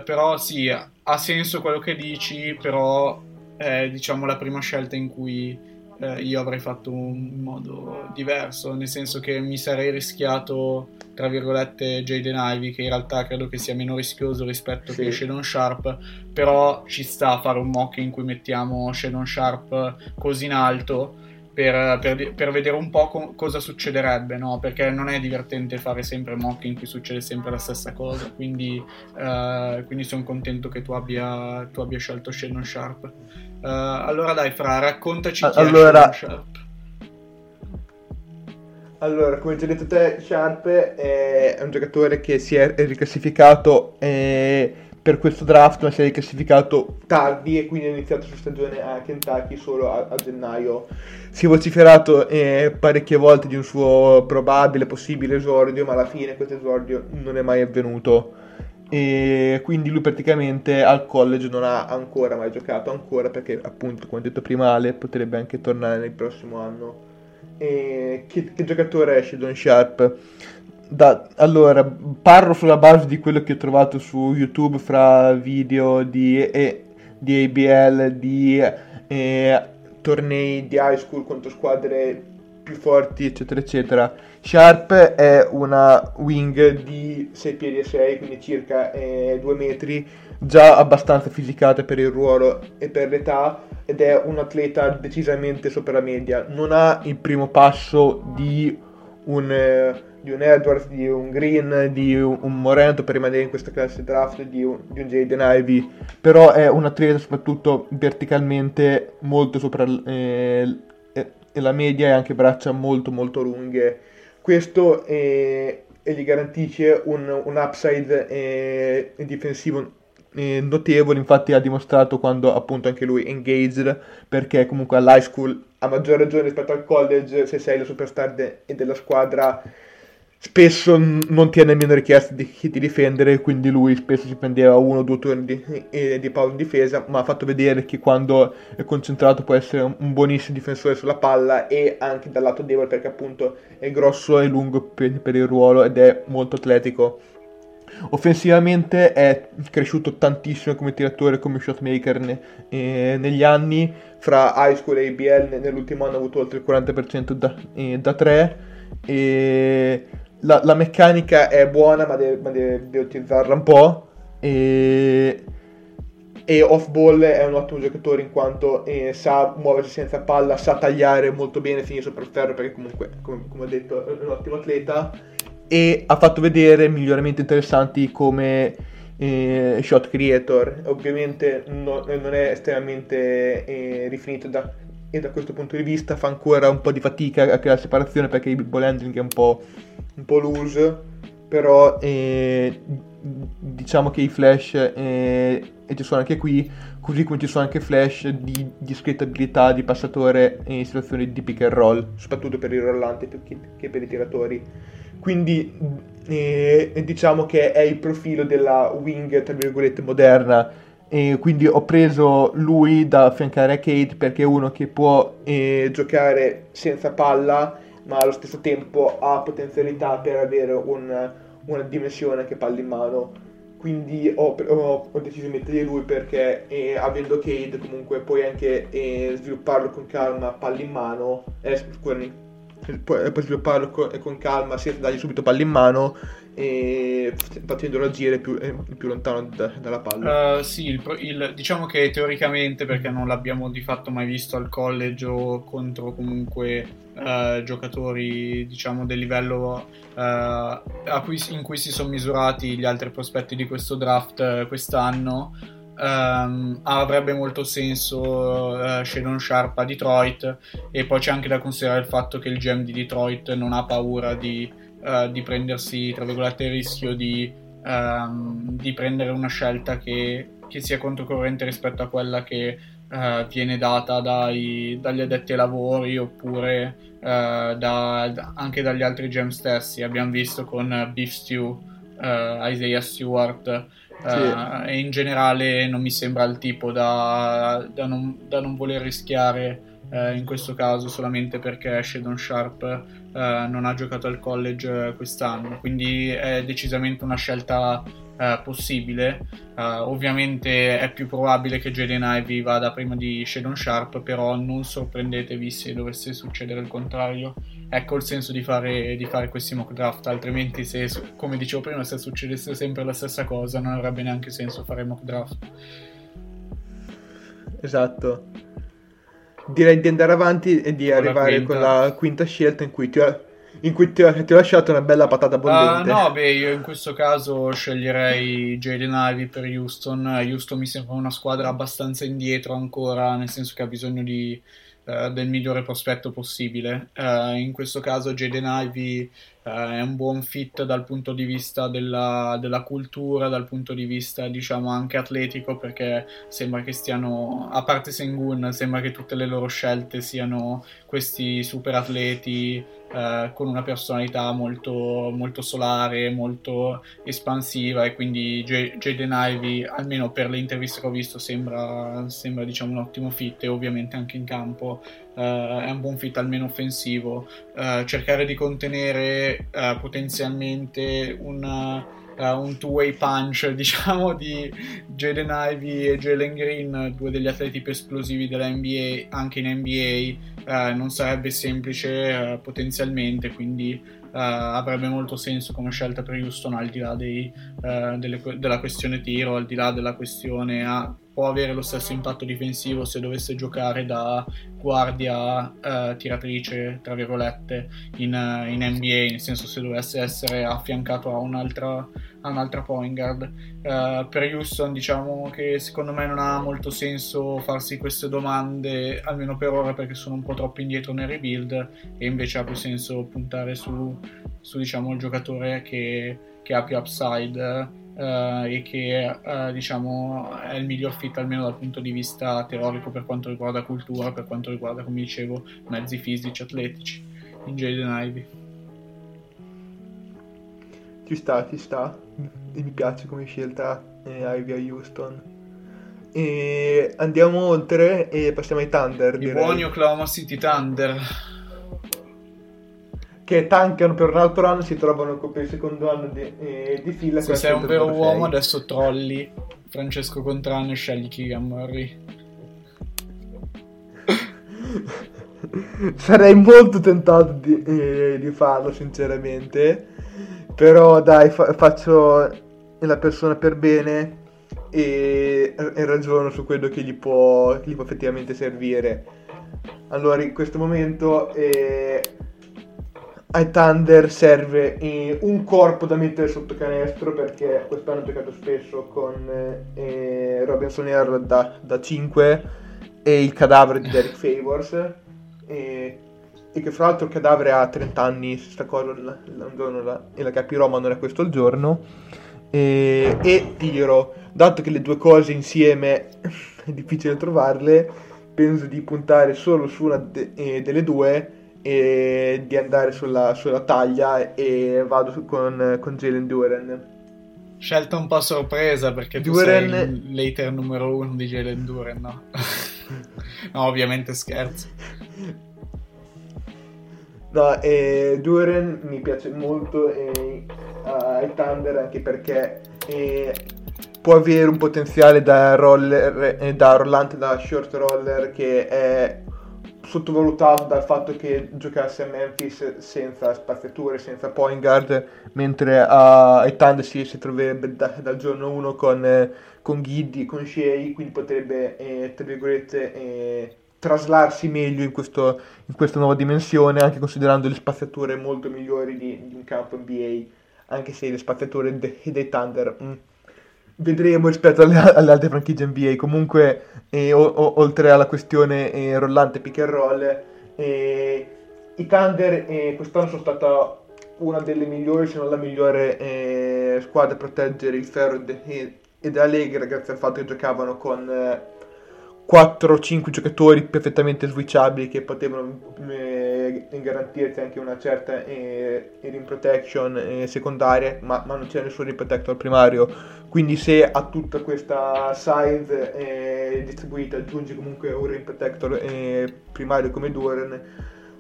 Però sì, ha senso quello che dici, però è, diciamo, la prima scelta in cui io avrei fatto un modo diverso, nel senso che mi sarei rischiato, tra virgolette, Jaden Ivey, che in realtà credo che sia meno rischioso rispetto che Shaedon Sharpe, però ci sta a fare un mock in cui mettiamo Shaedon Sharpe così in alto per vedere un po' cosa succederebbe, no? Perché non è divertente fare sempre mock in cui succede sempre la stessa cosa, quindi sono contento che tu abbia scelto Shaedon Sharpe. Allora dai Fra, raccontaci chi è Shaedon Sharpe. Allora, come già detto te, Sharpe è un giocatore che si è riclassificato per questo draft, ma si è riclassificato tardi e quindi ha iniziato la sua stagione a Kentucky solo a gennaio. Si è vociferato parecchie volte di un suo probabile, possibile esordio, ma alla fine questo esordio non è mai avvenuto. E quindi lui praticamente al college non ha ancora mai giocato, perché appunto, come detto prima Ale, potrebbe anche tornare nel prossimo anno. E che giocatore è Shaedon Sharpe? Allora, parlo sulla base di quello che ho trovato su YouTube, fra video di ABL, di tornei di high school contro squadre più forti, eccetera eccetera. Sharpe è una wing di 6 piedi e 6, quindi circa 2 metri, già abbastanza fisicata per il ruolo e per l'età, ed è un atleta decisamente sopra la media. Non ha il primo passo di un Edwards, di un Green, di un Morento, per rimanere in questa classe draft, di un Jaden Ivey, però è un atleta soprattutto verticalmente molto sopra la media, e anche braccia molto molto lunghe. Questo gli garantisce un upside difensivo notevole. Infatti ha dimostrato, quando appunto anche lui engaged, perché comunque all'high school, a maggior ragione rispetto al college, se sei la superstar della squadra, spesso non ti è nemmeno richiesto di difendere, quindi lui spesso si prendeva 1 o 2 turni di pausa in difesa, ma ha fatto vedere che quando è concentrato può essere un buonissimo difensore sulla palla, e anche dal lato debole, perché appunto è grosso e lungo per il ruolo ed è molto atletico. Offensivamente è cresciuto tantissimo come tiratore, come shotmaker negli anni. Fra high school e ABL nell'ultimo anno ha avuto oltre il 40% da 3, e la meccanica è buona, ma deve utilizzarla un po', e off ball è un ottimo giocatore in quanto sa muoversi senza palla, sa tagliare molto bene, finire sopra il ferro, perché comunque come ho detto è un ottimo atleta, e ha fatto vedere miglioramenti interessanti come shot creator. Ovviamente non è estremamente rifinito da questo punto di vista, fa ancora un po' di fatica a creare separazione perché il big ball handling è un po' loose, però diciamo che i flash e ci sono anche qui, così come ci sono anche flash di discreta abilità di passatore in situazioni di pick and roll, soprattutto per i rollanti più che per i tiratori. Quindi diciamo che è il profilo della wing tra virgolette moderna, e quindi ho preso lui da affiancare a Cade perché è uno che può giocare senza palla, ma allo stesso tempo ha potenzialità per avere una dimensione che palla in mano. Quindi ho deciso di mettergli lui perché avendo Cade comunque puoi anche svilupparlo con calma palla in mano, puoi svilupparlo con calma senza dargli subito palla in mano, facendolo agire più lontano dalla palla. Sì, diciamo che teoricamente, perché non l'abbiamo di fatto mai visto al college o contro comunque giocatori diciamo del livello in cui si sono misurati gli altri prospetti di questo draft quest'anno, avrebbe molto senso Shaedon Sharpe a Detroit, e poi c'è anche da considerare il fatto che il GM di Detroit non ha paura di prendersi tra virgolette il rischio di prendere una scelta che sia controcorrente rispetto a quella che viene data dagli addetti ai lavori oppure anche dagli altri GM stessi. Abbiamo visto con Beef Stew Isaiah Stewart. Sì. E in generale non mi sembra il tipo da non voler rischiare in questo caso, solamente perché Shaedon Sharpe non ha giocato al college quest'anno, quindi è decisamente una scelta possibile. Ovviamente è più probabile che Jaden Ivey vada prima di Shaedon Sharpe, però non sorprendetevi se dovesse succedere il contrario. Ecco il senso di fare questi mock draft, altrimenti se, come dicevo prima, se succedesse sempre la stessa cosa non avrebbe neanche senso fare mock draft. Esatto, direi di andare avanti e di arrivare con la quinta scelta in cui ti ho lasciato una bella patata bollente. Io in questo caso sceglierei Jaden Ivey per Houston. Mi sembra una squadra abbastanza indietro ancora, nel senso che ha bisogno del migliore prospetto possibile. In questo caso Jaden Ivey è un buon fit dal punto di vista della cultura, dal punto di vista diciamo anche atletico, perché sembra che stiano, a parte Sengun, sembra che tutte le loro scelte siano questi super atleti con una personalità molto, molto solare, molto espansiva, e quindi Jaden Ivey, almeno per le interviste che ho visto, sembra diciamo un ottimo fit, e ovviamente anche in campo è un buon fit almeno offensivo. Cercare di contenere potenzialmente un two-way punch diciamo di Jaden Ivey e Jalen Green, due degli atleti più esplosivi della NBA, anche in NBA non sarebbe semplice potenzialmente, quindi avrebbe molto senso come scelta per Houston, al di là della questione tiro, al di là della questione può avere lo stesso impatto difensivo se dovesse giocare da guardia tiratrice tra virgolette in NBA, nel senso se dovesse essere affiancato a un'altra point guard. Per Houston diciamo che secondo me non ha molto senso farsi queste domande, almeno per ora, perché sono un po' troppo indietro nel rebuild, e invece ha più senso puntare su diciamo il giocatore che ha più upside e che diciamo è il miglior fit almeno dal punto di vista teorico, per quanto riguarda cultura, per quanto riguarda, come dicevo, mezzi fisici, atletici, in Jaden Ivey. Ci sta, mi piace come scelta Ivey a Houston. E andiamo oltre e passiamo ai Thunder, i buoni Oklahoma City Thunder, che tankano per un altro anno, si trovano per il secondo anno di fila. Se sei un vero uomo adesso trolli Francesco Contrano e scegli Keegan Murray. Sarei molto tentato di farlo sinceramente, però dai, faccio la persona per bene e ragiono su quello che gli può effettivamente servire. Allora, in questo momento ai Thunder serve un corpo da mettere sotto canestro, perché quest'anno ho giocato spesso con Robinson e Earl da 5 e il cadavere di Derek Favors, e che fra l'altro il cadavere ha 30 anni, questa cosa un giorno la capirò, ma non è questo il giorno. E tiro, dato che le due cose insieme è difficile trovarle, penso di puntare solo su una delle due e di andare sulla taglia, e vado con Jalen Duren. Scelta un po' sorpresa, perché Duren... tu sei l'hater numero uno di Jalen Duren, no? No, ovviamente scherzo. No, Duren mi piace molto ai Thunder, anche perché può avere un potenziale da roller, da rollante, da short roller, che è sottovalutato dal fatto che giocasse a Memphis senza spaziature, senza point guard, mentre ai Thunder si troverebbe dal giorno 1 con Giddey, con Shai, quindi potrebbe tra virgolette traslarsi meglio in questa nuova dimensione, anche considerando le spaziature molto migliori di un campo NBA, anche se le spaziature dei Thunder vedremo rispetto alle altre franchigie NBA. Comunque oltre alla questione rollante pick and roll, i Thunder quest'anno sono stata una delle migliori, se non la migliore squadra a proteggere il ferro della Lega, grazie al fatto che giocavano con 4 o 5 giocatori perfettamente switchabili, che potevano garantirsi anche una certa rim protection secondaria, ma non c'era nessun rim protector primario. Quindi se a tutta questa size distribuita aggiungi comunque un rim protector primario come Duren,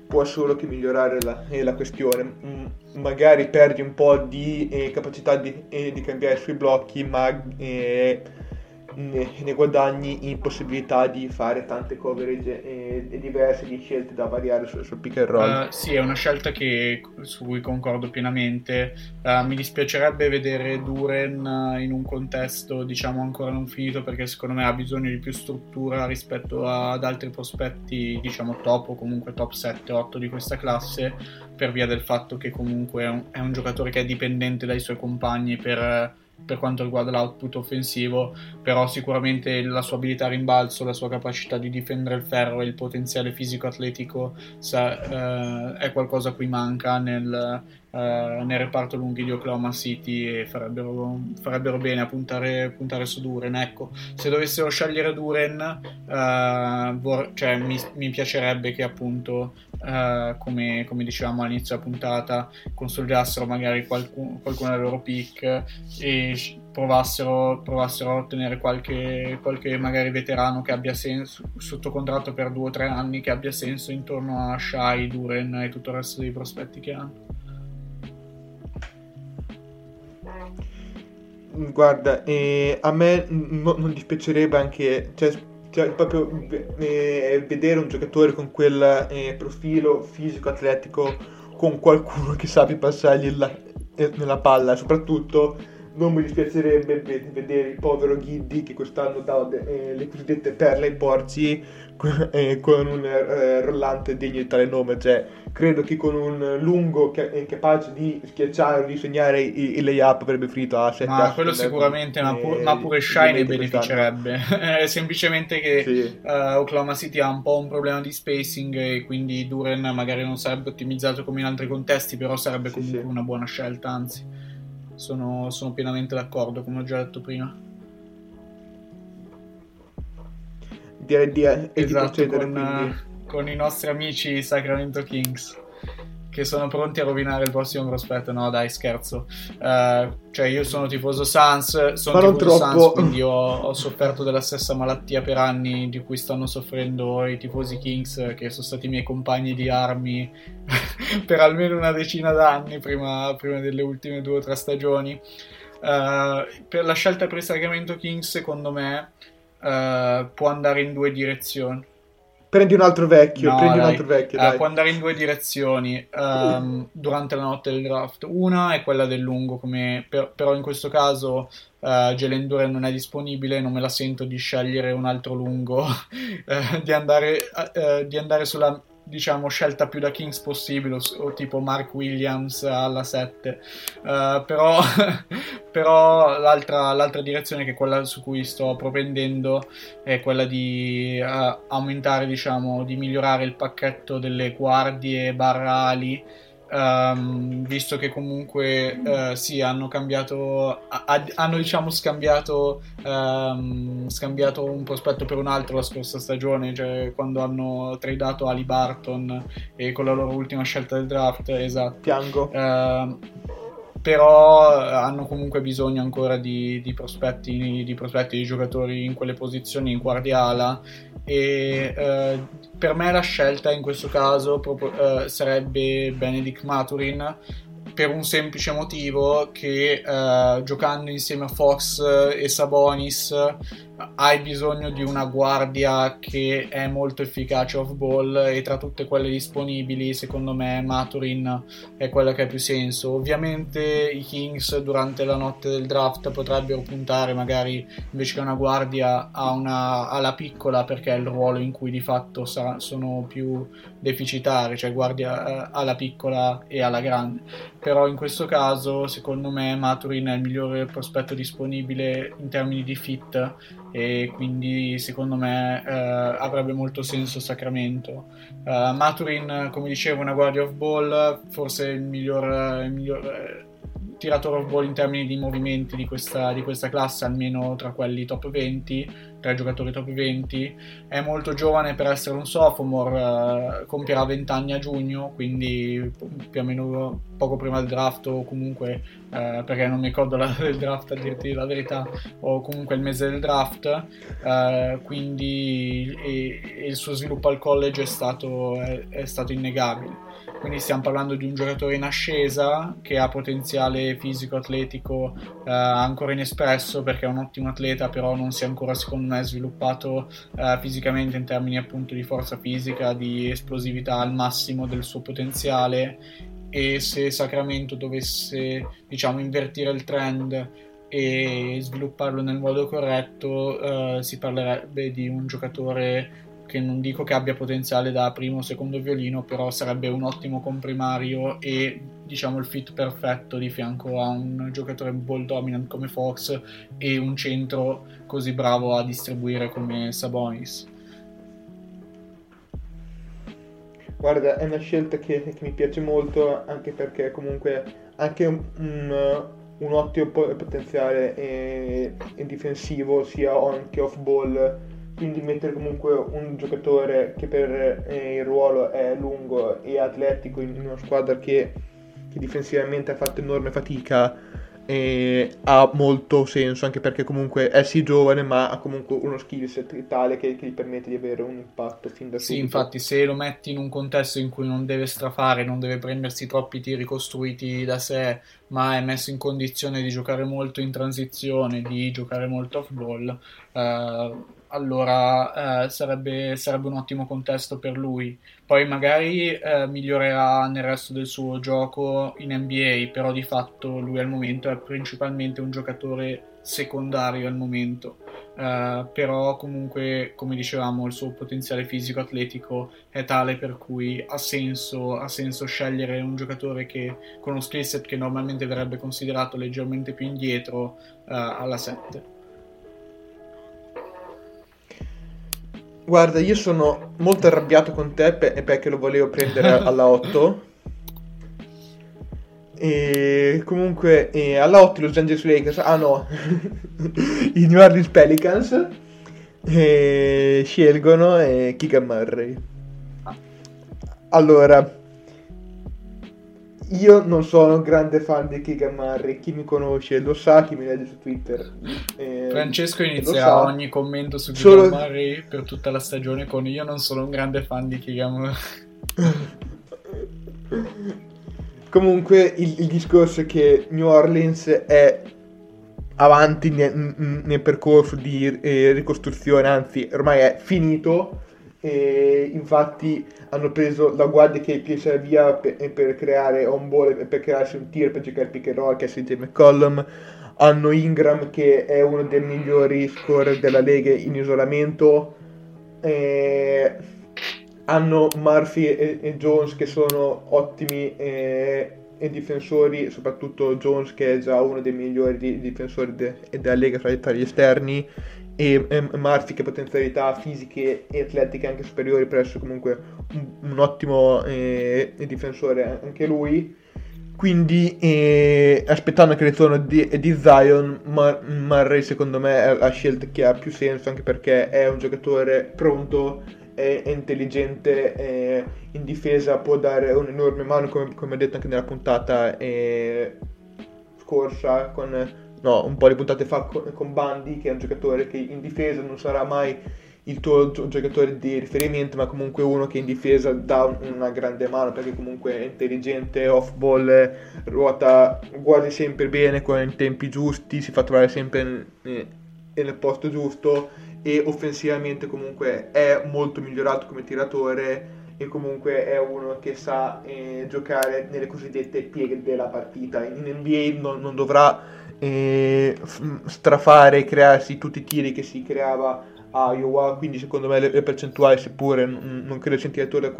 può solo che migliorare la questione. Magari perdi un po' di capacità di cambiare sui blocchi, ma ne guadagni in possibilità di fare tante coverage diverse, di scelte da variare sul pick and roll. Sì, è una scelta su cui concordo pienamente. Mi dispiacerebbe vedere Duren in un contesto diciamo ancora non finito, perché secondo me ha bisogno di più struttura rispetto ad altri prospetti diciamo top, o comunque top 7-8 di questa classe, per via del fatto che comunque è un giocatore che è dipendente dai suoi compagni per quanto riguarda l'output offensivo. Però sicuramente la sua abilità a rimbalzo, la sua capacità di difendere il ferro e il potenziale fisico-atletico è qualcosa a cui manca nel reparto lunghi di Oklahoma City, e farebbero bene a puntare su Duren. Ecco, se dovessero scegliere Duren mi piacerebbe che appunto come dicevamo all'inizio della puntata, consolidassero magari qualcuno dei loro pick e provassero a ottenere qualche magari veterano che abbia senso, sotto contratto per 2 o 3 anni, che abbia senso intorno a Shai, Duren e tutto il resto dei prospetti che hanno. Guarda, a me non dispiacerebbe anche proprio vedere un giocatore con quel profilo fisico-atletico, con qualcuno che sappia passargli nella palla. Soprattutto non mi dispiacerebbe vedere il povero Giddey, che quest'anno dava le cosiddette perle ai porci con un rollante degno di tale nome. Cioè, credo che con un lungo capace di schiacciare o di segnare il layup avrebbe finito a 7. Ma quello sicuramente, ma pure Shai ne beneficerebbe. È semplicemente che sì. Oklahoma City ha un po' un problema di spacing, e quindi Duren magari non sarebbe ottimizzato come in altri contesti, però sarebbe comunque una buona scelta, anzi. Sono pienamente d'accordo, come ho già detto prima. Direi di procedere con i nostri amici Sacramento Kings, che sono pronti a rovinare il prossimo prospetto. No dai, scherzo, io sono tifoso Suns, quindi ho sofferto della stessa malattia per anni di cui stanno soffrendo i tifosi Kings, che sono stati i miei compagni di armi per almeno una decina d'anni prima delle ultime 2 o 3 stagioni. Per la scelta per il Sacramento Kings, secondo me, può andare in 2 direzioni. Prendi un altro vecchio, no, prendi dai. Un altro vecchio. Dai. Può andare in due direzioni durante la notte del draft. Una è quella del lungo, come però in questo caso Jalen Duren non è disponibile, non me la sento di scegliere un altro lungo, di andare sulla, diciamo, scelta più da Kings possibile, o tipo Mark Williams alla 7. Però l'altra direzione, che è quella su cui sto propendendo, è quella di aumentare, diciamo, di migliorare il pacchetto delle guardie barra ali, visto che comunque sì, hanno cambiato, hanno, diciamo, scambiato un prospetto per un altro la scorsa stagione, cioè quando hanno tradato Haliburton e con la loro ultima scelta del draft, esatto. Piango. Però hanno comunque bisogno ancora di prospetti, di giocatori in quelle posizioni, in guardia ala, e per me la scelta in questo caso sarebbe Bennedict Mathurin, per un semplice motivo che giocando insieme a Fox e Sabonis hai bisogno di una guardia che è molto efficace off ball, e tra tutte quelle disponibili secondo me Mathurin è quella che ha più senso. Ovviamente i Kings durante la notte del draft potrebbero puntare magari, invece che una guardia, a una ala piccola, perché è il ruolo in cui di fatto sono più deficitari, cioè guardia ala piccola e ala grande. Però in questo caso secondo me Mathurin è il migliore prospetto disponibile in termini di fit, e quindi secondo me avrebbe molto senso Sacramento. Mathurin, come dicevo, una guardia off ball, forse il miglior tiratore off ball in termini di movimenti di questa classe, almeno tra quelli top 20, tra i giocatori top 20. È molto giovane per essere un sophomore, compierà 20 anni a giugno, quindi più o meno poco prima del draft, o comunque perché non mi ricordo del draft, a dirti la verità, o comunque il mese del draft, quindi e il suo sviluppo al college è stato innegabile. Quindi stiamo parlando di un giocatore in ascesa che ha potenziale fisico, atletico, ancora inespresso, perché è un ottimo atleta, però non si è ancora, secondo me, sviluppato fisicamente, in termini appunto di forza fisica, di esplosività al massimo del suo potenziale. E se Sacramento dovesse, diciamo, invertire il trend e svilupparlo nel modo corretto, si parlerebbe di un giocatore che non dico che abbia potenziale da primo o secondo violino, però sarebbe un ottimo comprimario e, diciamo, il fit perfetto di fianco a un giocatore ball dominant come Fox e un centro così bravo a distribuire come Sabonis. Guarda, è una scelta che mi piace molto, anche perché comunque anche un ottimo potenziale e difensivo, sia anche off ball. Quindi mettere comunque un giocatore che per il ruolo è lungo e atletico in una squadra che difensivamente ha fatto enorme fatica, ha molto senso, anche perché comunque è sì giovane, ma ha comunque uno skill set tale che gli permette di avere un impatto fin da subito. Sì, infatti, se lo metti in un contesto in cui non deve strafare, non deve prendersi troppi tiri costruiti da sé, ma è messo in condizione di giocare molto in transizione, di giocare molto off ball, allora sarebbe un ottimo contesto per lui. Poi magari migliorerà nel resto del suo gioco in NBA, però di fatto lui al momento è principalmente un giocatore secondario al momento, però comunque, come dicevamo, il suo potenziale fisico atletico è tale per cui ha senso scegliere un giocatore che con uno skill set che normalmente verrebbe considerato leggermente più indietro alla 7. Guarda, io sono molto arrabbiato con te perché lo volevo prendere alla 8. E comunque alla 8 i Los Angeles Lakers, i New Orleans Pelicans scelgono Keegan Murray. Allora, io non sono un grande fan di Keegan Murray, chi mi conosce lo sa, chi mi legge su Twitter. Francesco inizierà ogni commento su Keegan Murray per tutta la stagione con "io non sono un grande fan di Keegan Murray". Comunque il discorso è che New Orleans è avanti nel percorso di ricostruzione, anzi ormai è finito. e infatti hanno preso la guardia che serviva per creare on ball, per crearsi un tiro, per giocare pick and roll, che è CJ McCollum. Hanno Ingram, che è uno dei migliori scorer della Lega in isolamento, hanno Murphy e Jones, che sono ottimi e difensori, soprattutto Jones, che è già uno dei migliori difensori della Lega tra gli esterni, e Murphy che ha potenzialità fisiche e atletiche anche superiori per essere comunque un ottimo difensore anche lui. Quindi aspettando anche il ritorno di Zion, Murray secondo me è la scelta che ha più senso, anche perché è un giocatore pronto, è intelligente, in difesa può dare un'enorme mano, come ho detto anche nella puntata scorsa, un po' di puntate fa con Bandi, che è un giocatore che in difesa non sarà mai il tuo giocatore di riferimento, ma comunque uno che in difesa dà una grande mano, perché comunque è intelligente, off ball, ruota quasi sempre bene, con tempi giusti, si fa trovare sempre nel posto giusto, e offensivamente comunque è molto migliorato come tiratore, e comunque è uno che sa giocare nelle cosiddette pieghe della partita. In NBA non dovrà strafare e crearsi tutti i tiri che si creava a Iowa, quindi secondo me le percentuali, seppure non credo sia un tiratore del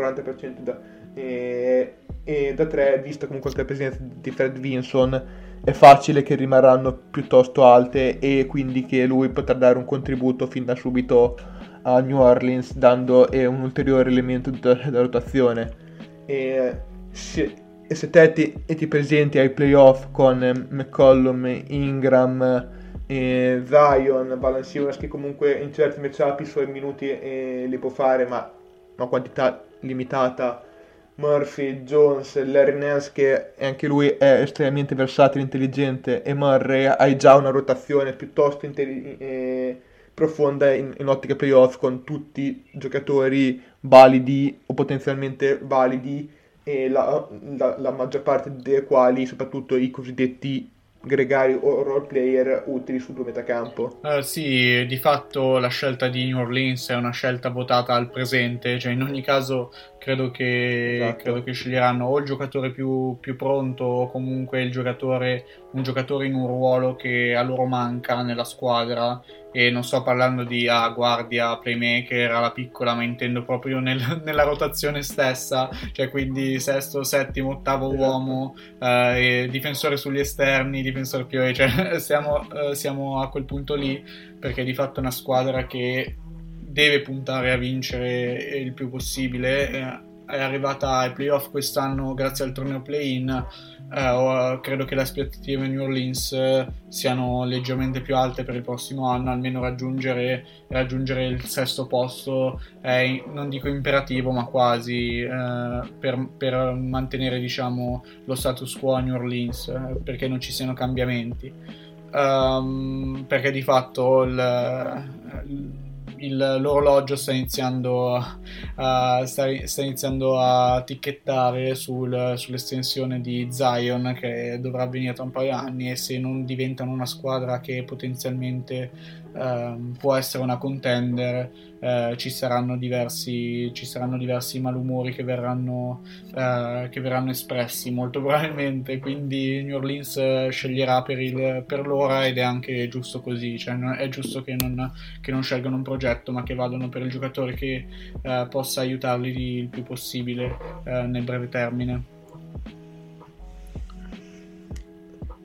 40% da 3, vista comunque anche la presenza di Fred Vinson, è facile che rimarranno piuttosto alte, e quindi che lui potrà dare un contributo fin da subito a New Orleans, dando un ulteriore elemento da rotazione. Se te ti presenti ai playoff con McCollum, Ingram, Zion, Valanciunas, che comunque in certi matchup i suoi minuti li può fare, ma una quantità limitata, Murphy, Jones, Larry Nance, che anche lui è estremamente versatile, intelligente, e Murray, hai già una rotazione piuttosto profonda in ottica playoff, con tutti giocatori validi o potenzialmente validi, e la maggior parte dei quali, soprattutto i cosiddetti gregari o role player, utili sul metà campo. Sì, di fatto la scelta di New Orleans è una scelta votata al presente, cioè in ogni caso credo che sceglieranno o il giocatore più pronto, o comunque un giocatore in un ruolo che a loro manca nella squadra, e non sto parlando di guardia, playmaker alla piccola, ma intendo proprio nella rotazione stessa, cioè quindi sesto, settimo, ottavo uomo, difensore sugli esterni, difensore più, cioè siamo a quel punto lì, perché è di fatto una squadra che deve puntare a vincere il più possibile, è arrivata ai playoff quest'anno grazie al torneo play-in. Credo che le aspettative New Orleans siano leggermente più alte per il prossimo anno, almeno raggiungere il sesto posto è, non dico imperativo, ma quasi per mantenere, diciamo, lo status quo a New Orleans, perché non ci siano cambiamenti, perché di fatto l'orologio sta iniziando a ticchettare sull'estensione di Zion, che dovrà avvenire tra un paio di anni, e se non diventano una squadra che potenzialmente può essere una contender, ci saranno diversi malumori che verranno espressi molto probabilmente. Quindi New Orleans sceglierà per l'ora, ed è anche giusto così, cioè è giusto che non scelgano un progetto, ma che vadano per il giocatore che possa aiutarli il più possibile nel breve termine.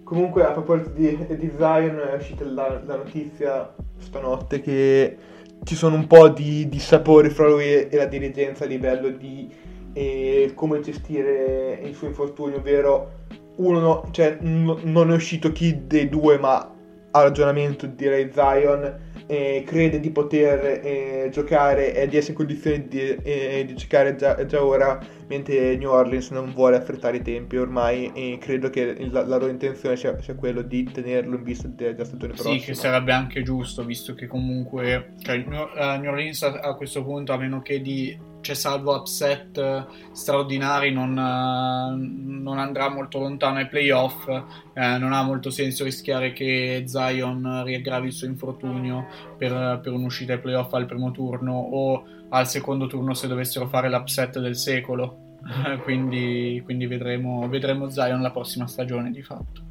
Comunque, a proposito di Zion, è uscita la notizia stanotte che ci sono un po' di dissapori fra lui e la dirigenza a livello di come gestire il suo infortunio, ovvero non è uscito chi dei due, ma a ragionamento direi Zion crede di poter giocare e di essere in condizioni di giocare già ora, mentre New Orleans non vuole affrettare i tempi ormai, e credo che la loro intenzione sia quello di tenerlo in vista della stagione prossima. Sì, che sarebbe anche giusto, visto che comunque, cioè, New Orleans a questo punto, a meno che di cioè salvo upset straordinari non andrà molto lontano ai playoff. Non ha molto senso rischiare che Zion riaggravi il suo infortunio per un'uscita ai playoff al primo turno o al secondo turno se dovessero fare l'upset del secolo. Quindi vedremo Zion la prossima stagione di fatto.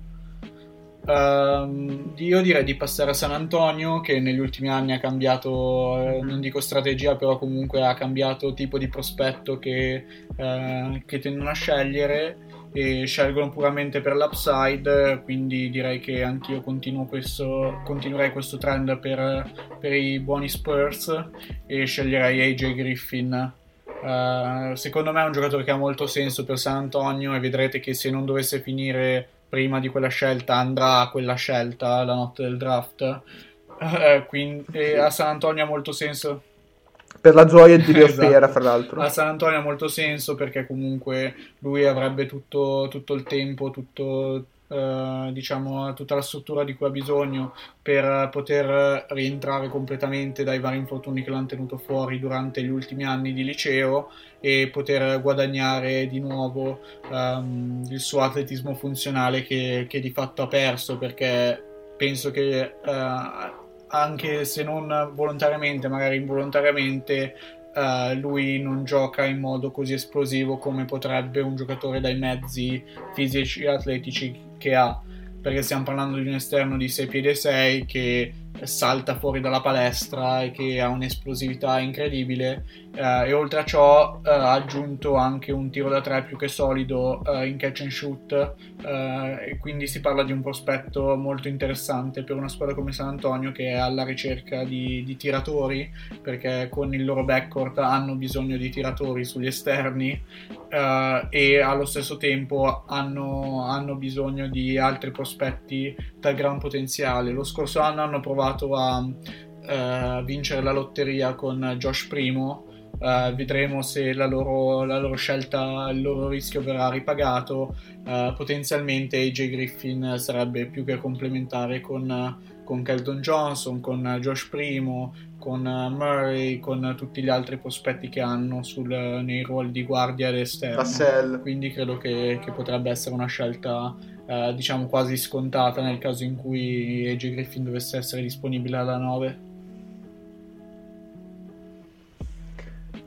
Io direi di passare a San Antonio, che negli ultimi anni ha cambiato, non dico strategia, però comunque ha cambiato tipo di prospetto che tendono a scegliere e scelgono puramente per l'upside, quindi direi che anch'io continuerei questo trend per i buoni Spurs e sceglierei AJ Griffin. Secondo me è un giocatore che ha molto senso per San Antonio e vedrete che se non dovesse finire prima di quella scelta andrà a quella scelta la notte del draft, quindi a San Antonio ha molto senso per la gioia di biosfera, esatto. Fra l'altro a San Antonio ha molto senso perché comunque lui avrebbe tutto il tempo, tutta la struttura di cui ha bisogno per poter rientrare completamente dai vari infortuni che l'hanno tenuto fuori durante gli ultimi anni di liceo e poter guadagnare di nuovo il suo atletismo funzionale che di fatto ha perso, perché penso che anche se non volontariamente, magari involontariamente, lui non gioca in modo così esplosivo come potrebbe un giocatore dai mezzi fisici e atletici che ha, perché stiamo parlando di un esterno di 6'6" che salta fuori dalla palestra e che ha un'esplosività incredibile, e oltre a ciò ha aggiunto anche un tiro da tre più che solido in catch and shoot, e quindi si parla di un prospetto molto interessante per una squadra come San Antonio che è alla ricerca di tiratori, perché con il loro backcourt hanno bisogno di tiratori sugli esterni, e allo stesso tempo hanno bisogno di altri prospetti dal gran potenziale. Lo scorso anno hanno provato a vincere la lotteria con Josh Primo. Vedremo se la loro scelta, il loro rischio verrà ripagato. Potenzialmente AJ Griffin sarebbe più che complementare con Keldon Johnson, con Josh Primo, con Murray, con tutti gli altri prospetti che hanno nei ruoli di guardia ed esterno. Quindi credo che potrebbe essere una scelta diciamo quasi scontata nel caso in cui AJ Griffin dovesse essere disponibile alla 9.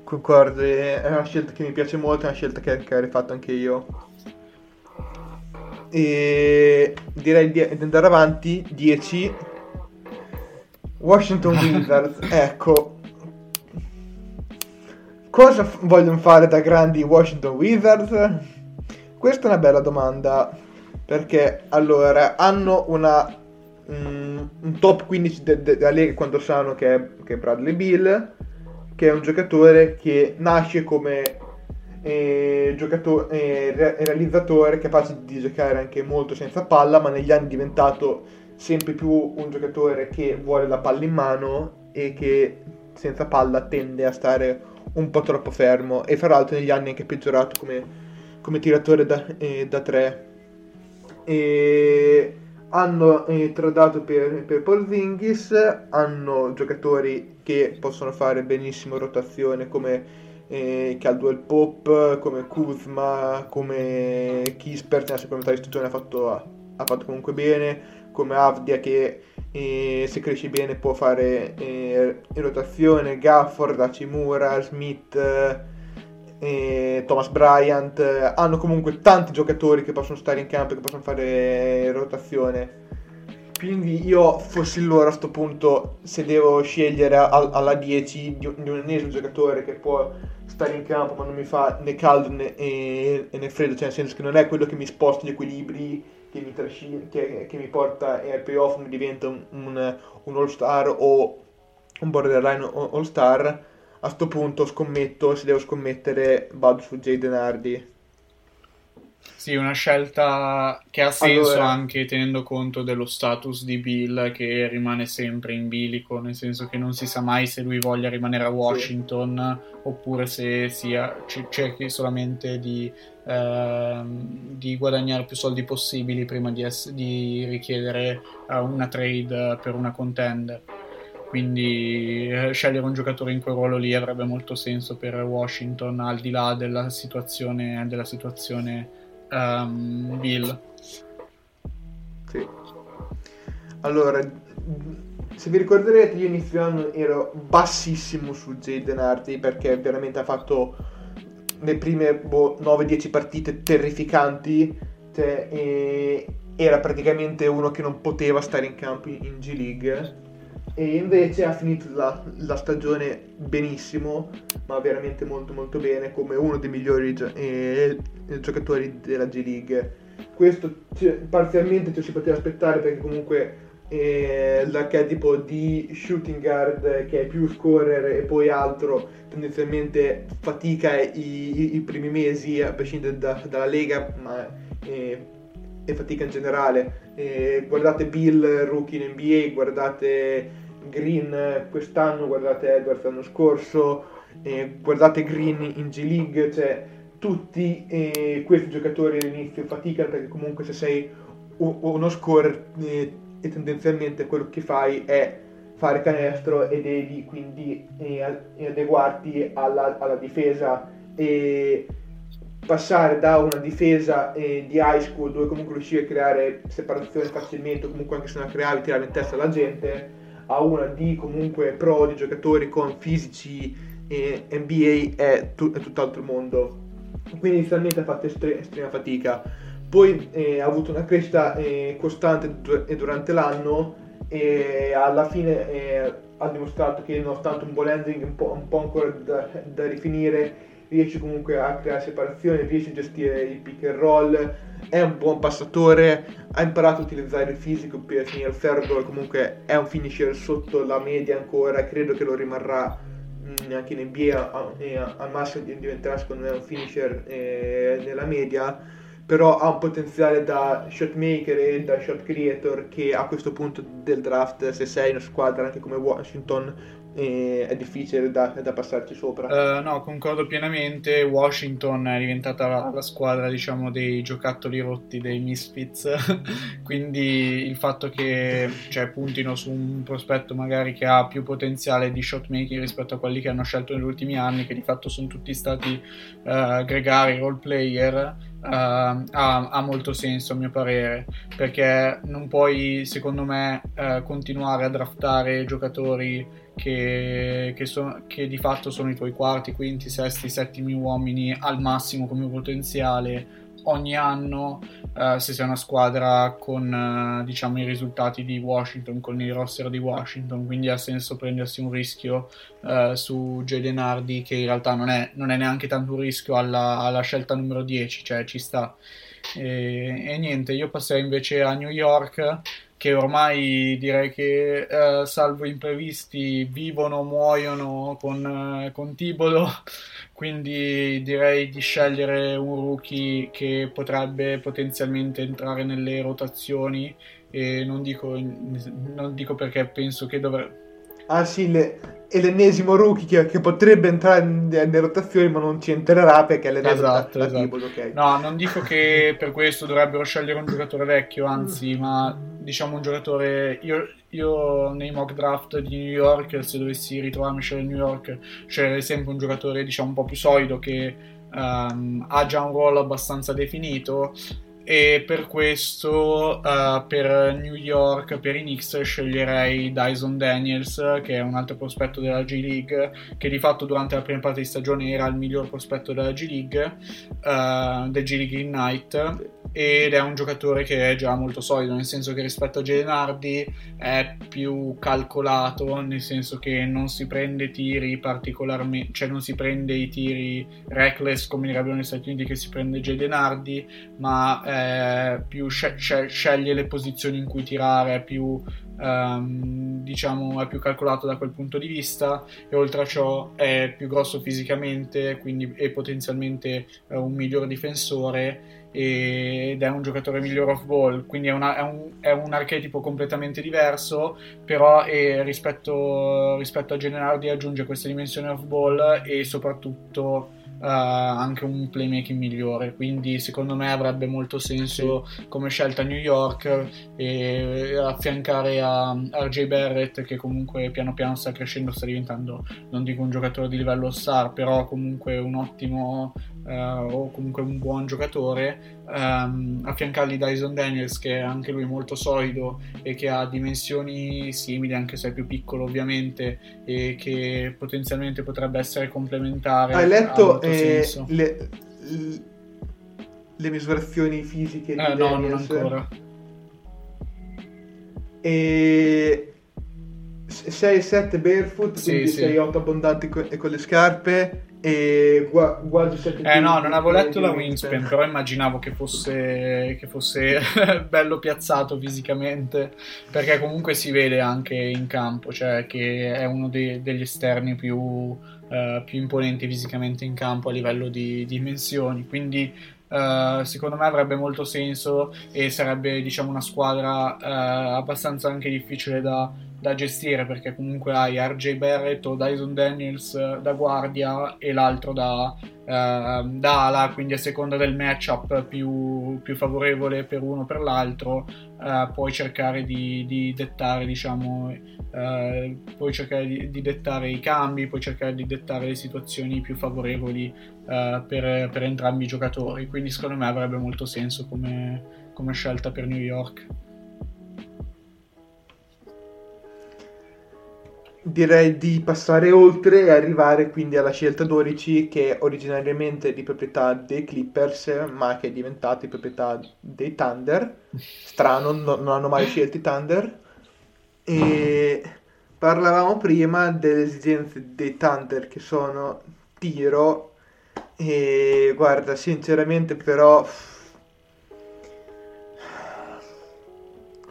Concordo, è una scelta che mi piace molto, è una scelta che avrei fatto anche io. E direi di andare avanti. 10 Washington Wizards. Ecco, cosa vogliono fare da grandi Washington Wizards? Questa è una bella domanda, perché allora hanno un top 15 della Lega, quando sanno che è Bradley Beal, che è un giocatore che nasce come realizzatore, capace di giocare anche molto senza palla, ma negli anni è diventato sempre più un giocatore che vuole la palla in mano e che senza palla tende a stare un po' troppo fermo, e fra l'altro negli anni è anche peggiorato come tiratore da tre. E hanno tradato per Porzingis, hanno giocatori che possono fare benissimo rotazione come Caldwell Pope, come Kuzma, come Kispert, nella seconda metà di stagione ha fatto comunque bene, come Avdia che se cresce bene può fare rotazione, Gafford, Hachimura, Smith, Thomas Bryant. Hanno comunque tanti giocatori che possono stare in campo e che possono fare rotazione, quindi io fossi loro a sto punto, se devo scegliere alla 10 di un ennesimo giocatore che può stare in campo ma non mi fa né caldo né freddo, cioè nel senso che non è quello che mi sposta gli equilibri, che mi porta ai playoff, mi diventa un all-star o un borderline all-star, a sto punto scommetto, se devo scommettere vado su Jaden Hardy. Sì, una scelta che ha senso, allora, anche tenendo conto dello status di Bill, che rimane sempre in bilico, nel senso che non si sa mai se lui voglia rimanere a Washington, sì, oppure se cerchi solamente di guadagnare più soldi possibili prima di richiedere una trade per una contender. quindi scegliere un giocatore in quel ruolo lì avrebbe molto senso per Washington, al di là della situazione Bill. Sì. Allora, se vi ricorderete, io inizio anno ero bassissimo su Jaden Ivey, perché veramente ha fatto le prime 9-10 partite terrificanti, cioè, era praticamente uno che non poteva stare in campo in G League, e invece ha finito la stagione benissimo, ma veramente molto molto bene, come uno dei migliori giocatori della G League. Questo parzialmente ci si poteva aspettare, perché comunque l'archetipo di shooting guard, che è più scorer e poi altro, tendenzialmente fatica i primi mesi a prescindere dalla lega, ma e fatica in generale. Guardate Bill rookie in NBA, guardate Green quest'anno, guardate Edwards l'anno scorso, guardate Green in G League, cioè tutti questi giocatori all'inizio faticano, perché comunque se sei uno scorer e tendenzialmente quello che fai è fare canestro, e devi quindi adeguarti alla difesa, e passare da una difesa di high school, dove comunque riuscivi a creare separazione facilmente, o comunque anche se non la creavi tirare in testa la gente, a una di comunque pro, di giocatori con fisici NBA, è tutt'altro mondo. Quindi inizialmente ha fatto estrema fatica, poi ha avuto una crescita costante durante l'anno, e alla fine ha dimostrato che, nonostante un ball handling un po' ancora da rifinire, riesce comunque a creare separazione, riesce a gestire il pick and roll, è un buon passatore, ha imparato a utilizzare il fisico per finire il third goal, comunque è un finisher sotto la media ancora, credo che lo rimarrà anche in NBA, al massimo diventerà secondo me un finisher nella media, però ha un potenziale da shot maker e da shot creator, che a questo punto del draft, se sei in una squadra anche come Washington, è difficile da passarci sopra. No, concordo pienamente. Washington è diventata la squadra, diciamo, dei giocattoli rotti, dei misfits quindi il fatto che, cioè, puntino su un prospetto magari che ha più potenziale di shot making rispetto a quelli che hanno scelto negli ultimi anni, che di fatto sono tutti stati gregari, role player, ha molto senso, a mio parere, perché non puoi, secondo me, continuare a draftare giocatori che di fatto sono i tuoi quarti, quinti, sesti, settimi uomini al massimo come potenziale ogni anno, se sei una squadra con diciamo i risultati di Washington, con il roster di Washington. Quindi ha senso prendersi un rischio su Jaden Ivey, che in realtà non è neanche tanto un rischio alla scelta numero 10, cioè ci sta. E niente, io passerei invece a New York, che ormai direi che salvo imprevisti vivono, muoiono con Tibolo, quindi direi di scegliere un rookie che potrebbe potenzialmente entrare nelle rotazioni, e non dico perché penso che dovrebbe... Ah sì, è l'ennesimo rookie che potrebbe entrare nelle rotazioni, ma non ci entrerà perché è l'ennesimo esatto. Tibolo, okay. No, non dico che per questo dovrebbero scegliere un giocatore vecchio, anzi, ma diciamo un giocatore... Io nei mock draft di New York, se dovessi ritrovarmi a scegliere New York, sceglierei sempre un giocatore, diciamo, un po' più solido, che ha già un ruolo abbastanza definito, e per questo per New York, per i Knicks, sceglierei Dyson Daniels, che è un altro prospetto della G League, che di fatto durante la prima parte di stagione era il miglior prospetto della G League, del G League Ignite, ed è un giocatore che è già molto solido, nel senso che rispetto a Jaden Ivey è più calcolato, nel senso che non si prende tiri particolarmente, cioè non si prende i tiri reckless come direbbero negli Stati Uniti che si prende Jaden Ivey, ma più sceglie le posizioni in cui tirare, è più diciamo è più calcolato da quel punto di vista, e oltre a ciò è più grosso fisicamente, quindi è potenzialmente un miglior difensore, ed è un giocatore miglior off ball, quindi è un archetipo completamente diverso, però rispetto a Jaden Ivey aggiunge questa dimensione off ball, e soprattutto anche un playmaking migliore, quindi secondo me avrebbe molto senso come scelta New York, e affiancare a RJ Barrett, che comunque piano piano sta crescendo, sta diventando, non dico un giocatore di livello star, però comunque un ottimo o comunque un buon giocatore, affiancargli Dyson Daniels, che è anche lui molto solido e che ha dimensioni simili, anche se è più piccolo ovviamente, e che potenzialmente potrebbe essere complementare. Hai letto le misurazioni fisiche di Daniels? No, non ancora. E 6-7 barefoot, quindi 6-8 abbondanti e con le scarpe, e quasi 7. No, non avevo letto la wingspan, però immaginavo che fosse bello piazzato fisicamente, perché comunque si vede anche in campo, cioè che è uno degli esterni più imponenti fisicamente in campo a livello di dimensioni, quindi secondo me avrebbe molto senso, e sarebbe, diciamo, una squadra abbastanza anche difficile da gestire, perché comunque hai RJ Barrett o Dyson Daniels da guardia e l'altro da ala, quindi a seconda del matchup più favorevole per uno o per l'altro puoi cercare di dettare, diciamo, puoi cercare di dettare i cambi, puoi cercare di dettare le situazioni più favorevoli per entrambi i giocatori, quindi secondo me avrebbe molto senso come scelta per New York. Direi di passare oltre e arrivare quindi alla scelta 12, che è originariamente di proprietà dei Clippers, ma che è diventata di proprietà dei Thunder. Strano, non hanno mai scelto i Thunder. E parlavamo prima delle esigenze dei Thunder, che sono tiro, e guarda, sinceramente però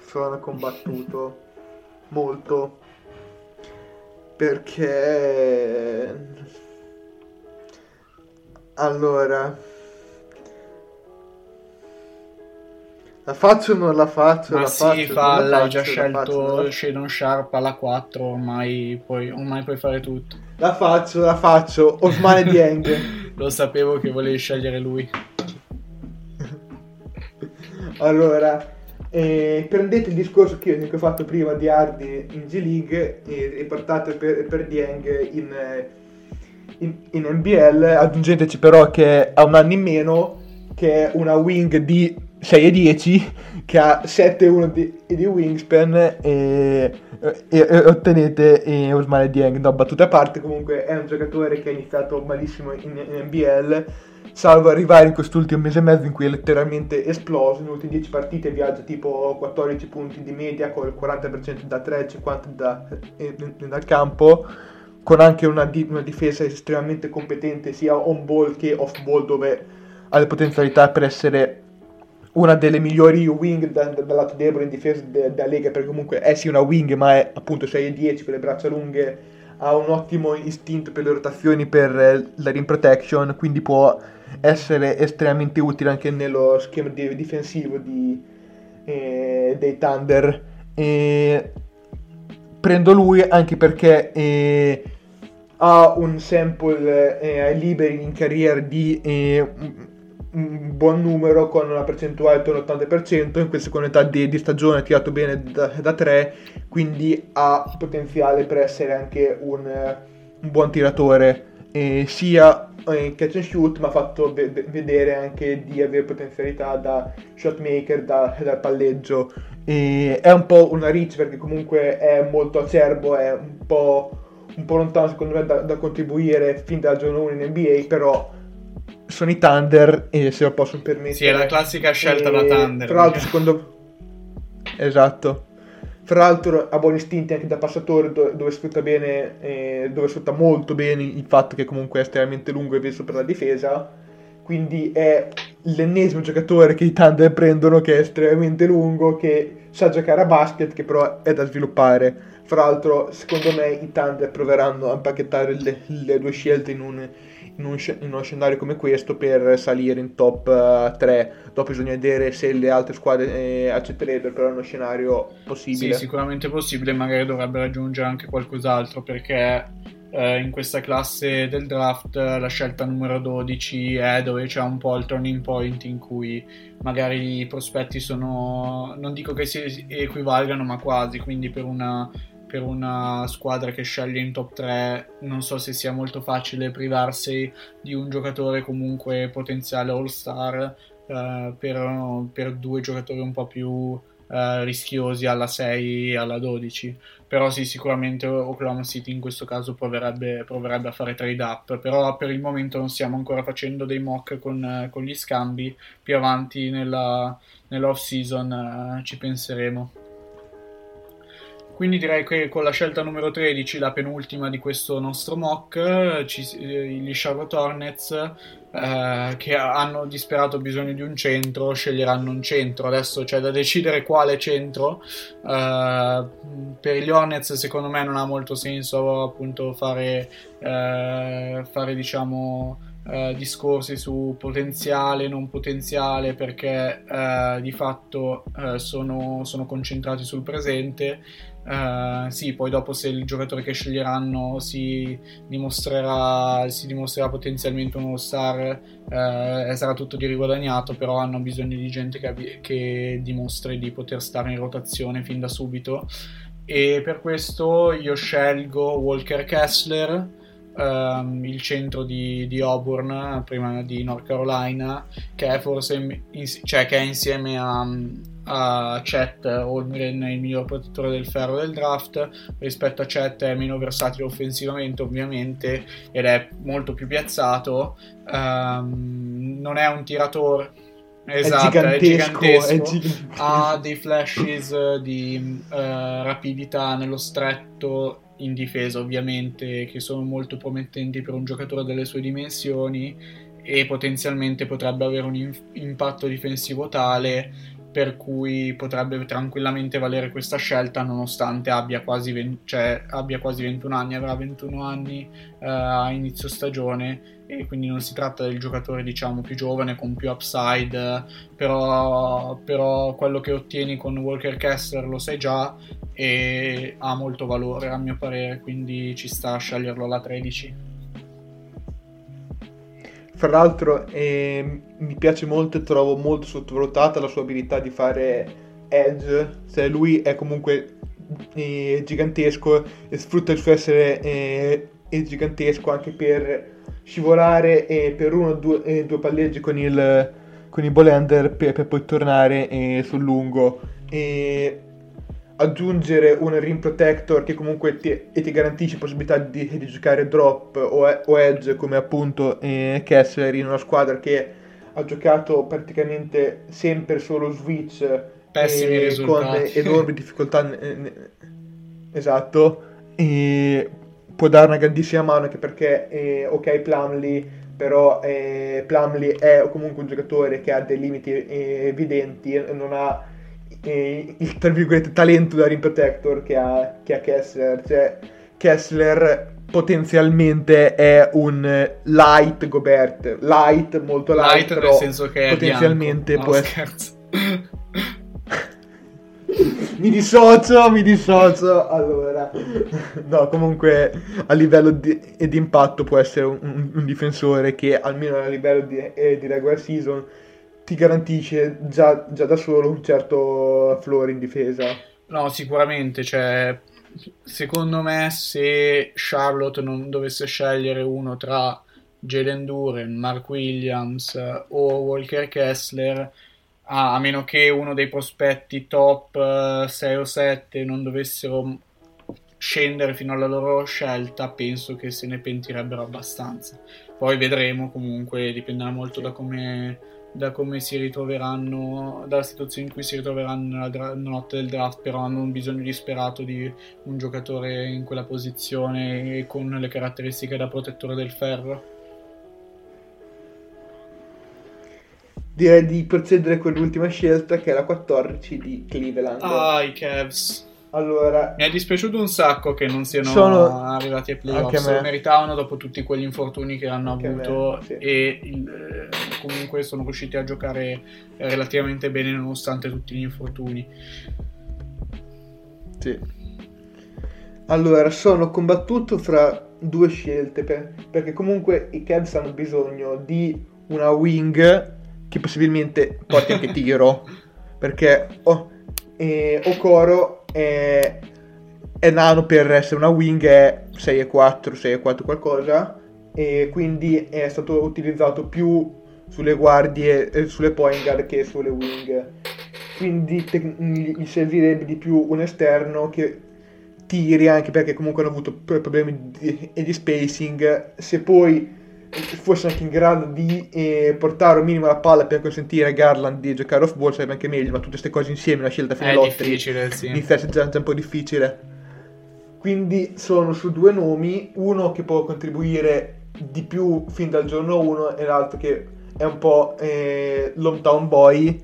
sono combattuto molto, perché allora la faccio o non la faccio? Ma la sì, falla, hai già scelto Shaedon Sharpe alla 4, ormai puoi fare tutto. La faccio, Osman Dieng. Lo sapevo che volevi scegliere lui. Allora, prendete il discorso che ho fatto prima di Hardy in G League e portate per Dieng in NBL, aggiungeteci però che ha un anno in meno, che è una wing di 6'10", che ha 7'1" di wingspan, e ottenete Ousmane Dieng. No, battute a parte, comunque è un giocatore che ha iniziato malissimo in NBL, salvo arrivare in quest'ultimo mese e mezzo in cui è letteralmente esploso. In ultime 10 partite viaggia tipo 14 punti di media, con il 40% da 3, 50% dal campo, con anche una difesa estremamente competente sia on ball che off ball, dove ha le potenzialità per essere una delle migliori wing dal lato debole in difesa della Lega, perché comunque è sì una wing, ma è appunto 6'10" con le braccia lunghe, ha un ottimo istinto per le rotazioni, per la rim protection, quindi può essere estremamente utile anche nello schema difensivo dei Thunder. Prendo lui anche perché ha un sample liberi in carriera di un buon numero, con una percentuale attorno all'80%. In questa seconda età di stagione ha tirato bene da 3, quindi ha potenziale per essere anche un buon tiratore, sia in catch and shoot, ma ha fatto vedere anche di avere potenzialità da shot maker, dal palleggio. È un po' una reach, perché comunque è molto acerbo, è un po' lontano secondo me da contribuire fin dal giorno 1 in NBA, però sono i Thunder e se lo possono permettere. Sì, è la classica scelta da Thunder. Tra l'altro esatto. Fra l'altro ha buoni istinti anche da passatore, dove sfrutta molto bene il fatto che comunque è estremamente lungo e veloce per la difesa. Quindi è l'ennesimo giocatore che i Thunder prendono, che è estremamente lungo, che sa giocare a basket, che però è da sviluppare. Fra l'altro, secondo me i Thunder proveranno a impacchettare le due scelte in uno scenario come questo per salire in top 3. Dopo bisogna vedere se le altre squadre accetterebbero, però è uno scenario possibile. Sì, sicuramente possibile, magari dovrebbe raggiungere anche qualcos'altro, perché in questa classe del draft la scelta numero 12 è dove c'è un po' il turning point in cui magari i prospetti sono, non dico che si equivalgano, ma quasi, quindi per una squadra che sceglie in top 3 non so se sia molto facile privarsi di un giocatore comunque potenziale all-star per due giocatori un po' più rischiosi alla 6 e alla 12. Però sì, sicuramente Oklahoma City in questo caso proverebbe a fare trade up, però per il momento non stiamo ancora facendo dei mock con gli scambi. Più avanti nell'off season ci penseremo. Quindi direi che con la scelta numero 13, la penultima di questo nostro mock, gli Charlotte Hornets, che hanno disperato bisogno di un centro, sceglieranno un centro. Adesso c'è da decidere quale centro. Per gli Hornets secondo me non ha molto senso appunto fare diciamo... discorsi su potenziale, non potenziale, perché di fatto sono concentrati sul presente. Sì, poi dopo se il giocatore che sceglieranno si dimostrerà potenzialmente uno star, sarà tutto di riguadagnato, però hanno bisogno di gente che dimostri di poter stare in rotazione fin da subito, e per questo io scelgo Walker Kessler, il centro di Auburn, prima di North Carolina, che è forse che è insieme a Chet Holmgren il miglior protettore del ferro del draft. Rispetto a Chet è meno versatile offensivamente ovviamente, ed è molto più piazzato, non è un tiratore. Esatto, è gigantesco. Ha dei flashes di rapidità nello stretto, in difesa ovviamente, che sono molto promettenti per un giocatore delle sue dimensioni, e potenzialmente potrebbe avere un impatto difensivo tale per cui potrebbe tranquillamente valere questa scelta, nonostante abbia quasi 21 anni, avrà 21 anni a inizio stagione, e quindi non si tratta del giocatore diciamo più giovane con più upside, però quello che ottieni con Walker Kessler lo sai già, e ha molto valore a mio parere, quindi ci sta a sceglierlo alla 13. Fra l'altro mi piace molto e trovo molto sottovalutata la sua abilità di fare edge. Cioè, lui è comunque gigantesco e sfrutta il suo essere gigantesco anche per scivolare per uno o due palleggi con il ball handler per poi tornare sul lungo, e aggiungere un rim protector che comunque ti garantisce possibilità di giocare drop o edge, come appunto Kessler, in una squadra che ha giocato praticamente sempre solo switch, pessimi risultati, con enormi difficoltà esatto, e può dare una grandissima mano anche perché Plumlee, però Plumlee è comunque un giocatore che ha dei limiti evidenti, non ha il tra virgolette talento da rim protector che ha Kessler. Cioè, Kessler potenzialmente è un light Gobert, light, molto light, però nel senso che potenzialmente è bianco. Mi dissocio. Allora, no, comunque a livello di impatto può essere un difensore che almeno a livello di regular season ti garantisce già da solo un certo flore in difesa. No, sicuramente, cioè, secondo me se Charlotte non dovesse scegliere uno tra Jalen Duren, Mark Williams o Walker Kessler, a meno che uno dei prospetti top 6 o 7 non dovessero scendere fino alla loro scelta, penso che se ne pentirebbero abbastanza. Poi vedremo, comunque dipenderà molto da come si ritroveranno, dalla situazione in cui si ritroveranno nella notte del draft, però hanno un bisogno disperato di un giocatore in quella posizione e con le caratteristiche da protettore del ferro. Direi di procedere con l'ultima scelta, che è la 14 di Cleveland. I Cavs. Allora, mi è dispiaciuto un sacco che non siano arrivati ai playoff, lo meritavano dopo tutti quegli infortuni che hanno avuto, sì. E comunque sono riusciti a giocare relativamente bene nonostante tutti gli infortuni. Sì. Allora, sono combattuto fra due scelte, perché comunque i Cavs hanno bisogno di una wing che possibilmente porti anche tiro, perché Okoro è nano per essere una wing, è 6'4 qualcosa, e quindi è stato utilizzato più sulle guardie e sulle point guard che sulle wing, quindi gli servirebbe di più un esterno che tiri, anche perché comunque hanno avuto problemi di spacing. Se poi fosse anche in grado di portare un minimo la palla per consentire a Garland di giocare off ball sarebbe anche meglio, ma tutte queste cose insieme, una scelta fine lottery, difficile, sì. Inizia a essere già un po' difficile. Quindi sono su due nomi, uno che può contribuire di più fin dal giorno 1 e l'altro che è un po' l'hometown boy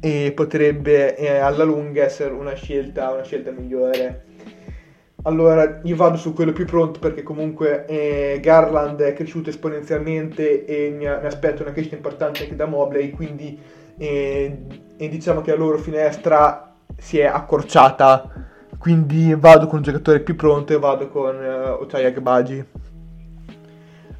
e potrebbe alla lunga essere una scelta migliore. Allora io vado su quello più pronto, perché comunque Garland è cresciuto esponenzialmente e mi aspetto una crescita importante anche da Mobley, quindi diciamo che la loro finestra si è accorciata, quindi vado con un giocatore più pronto e vado con Ochai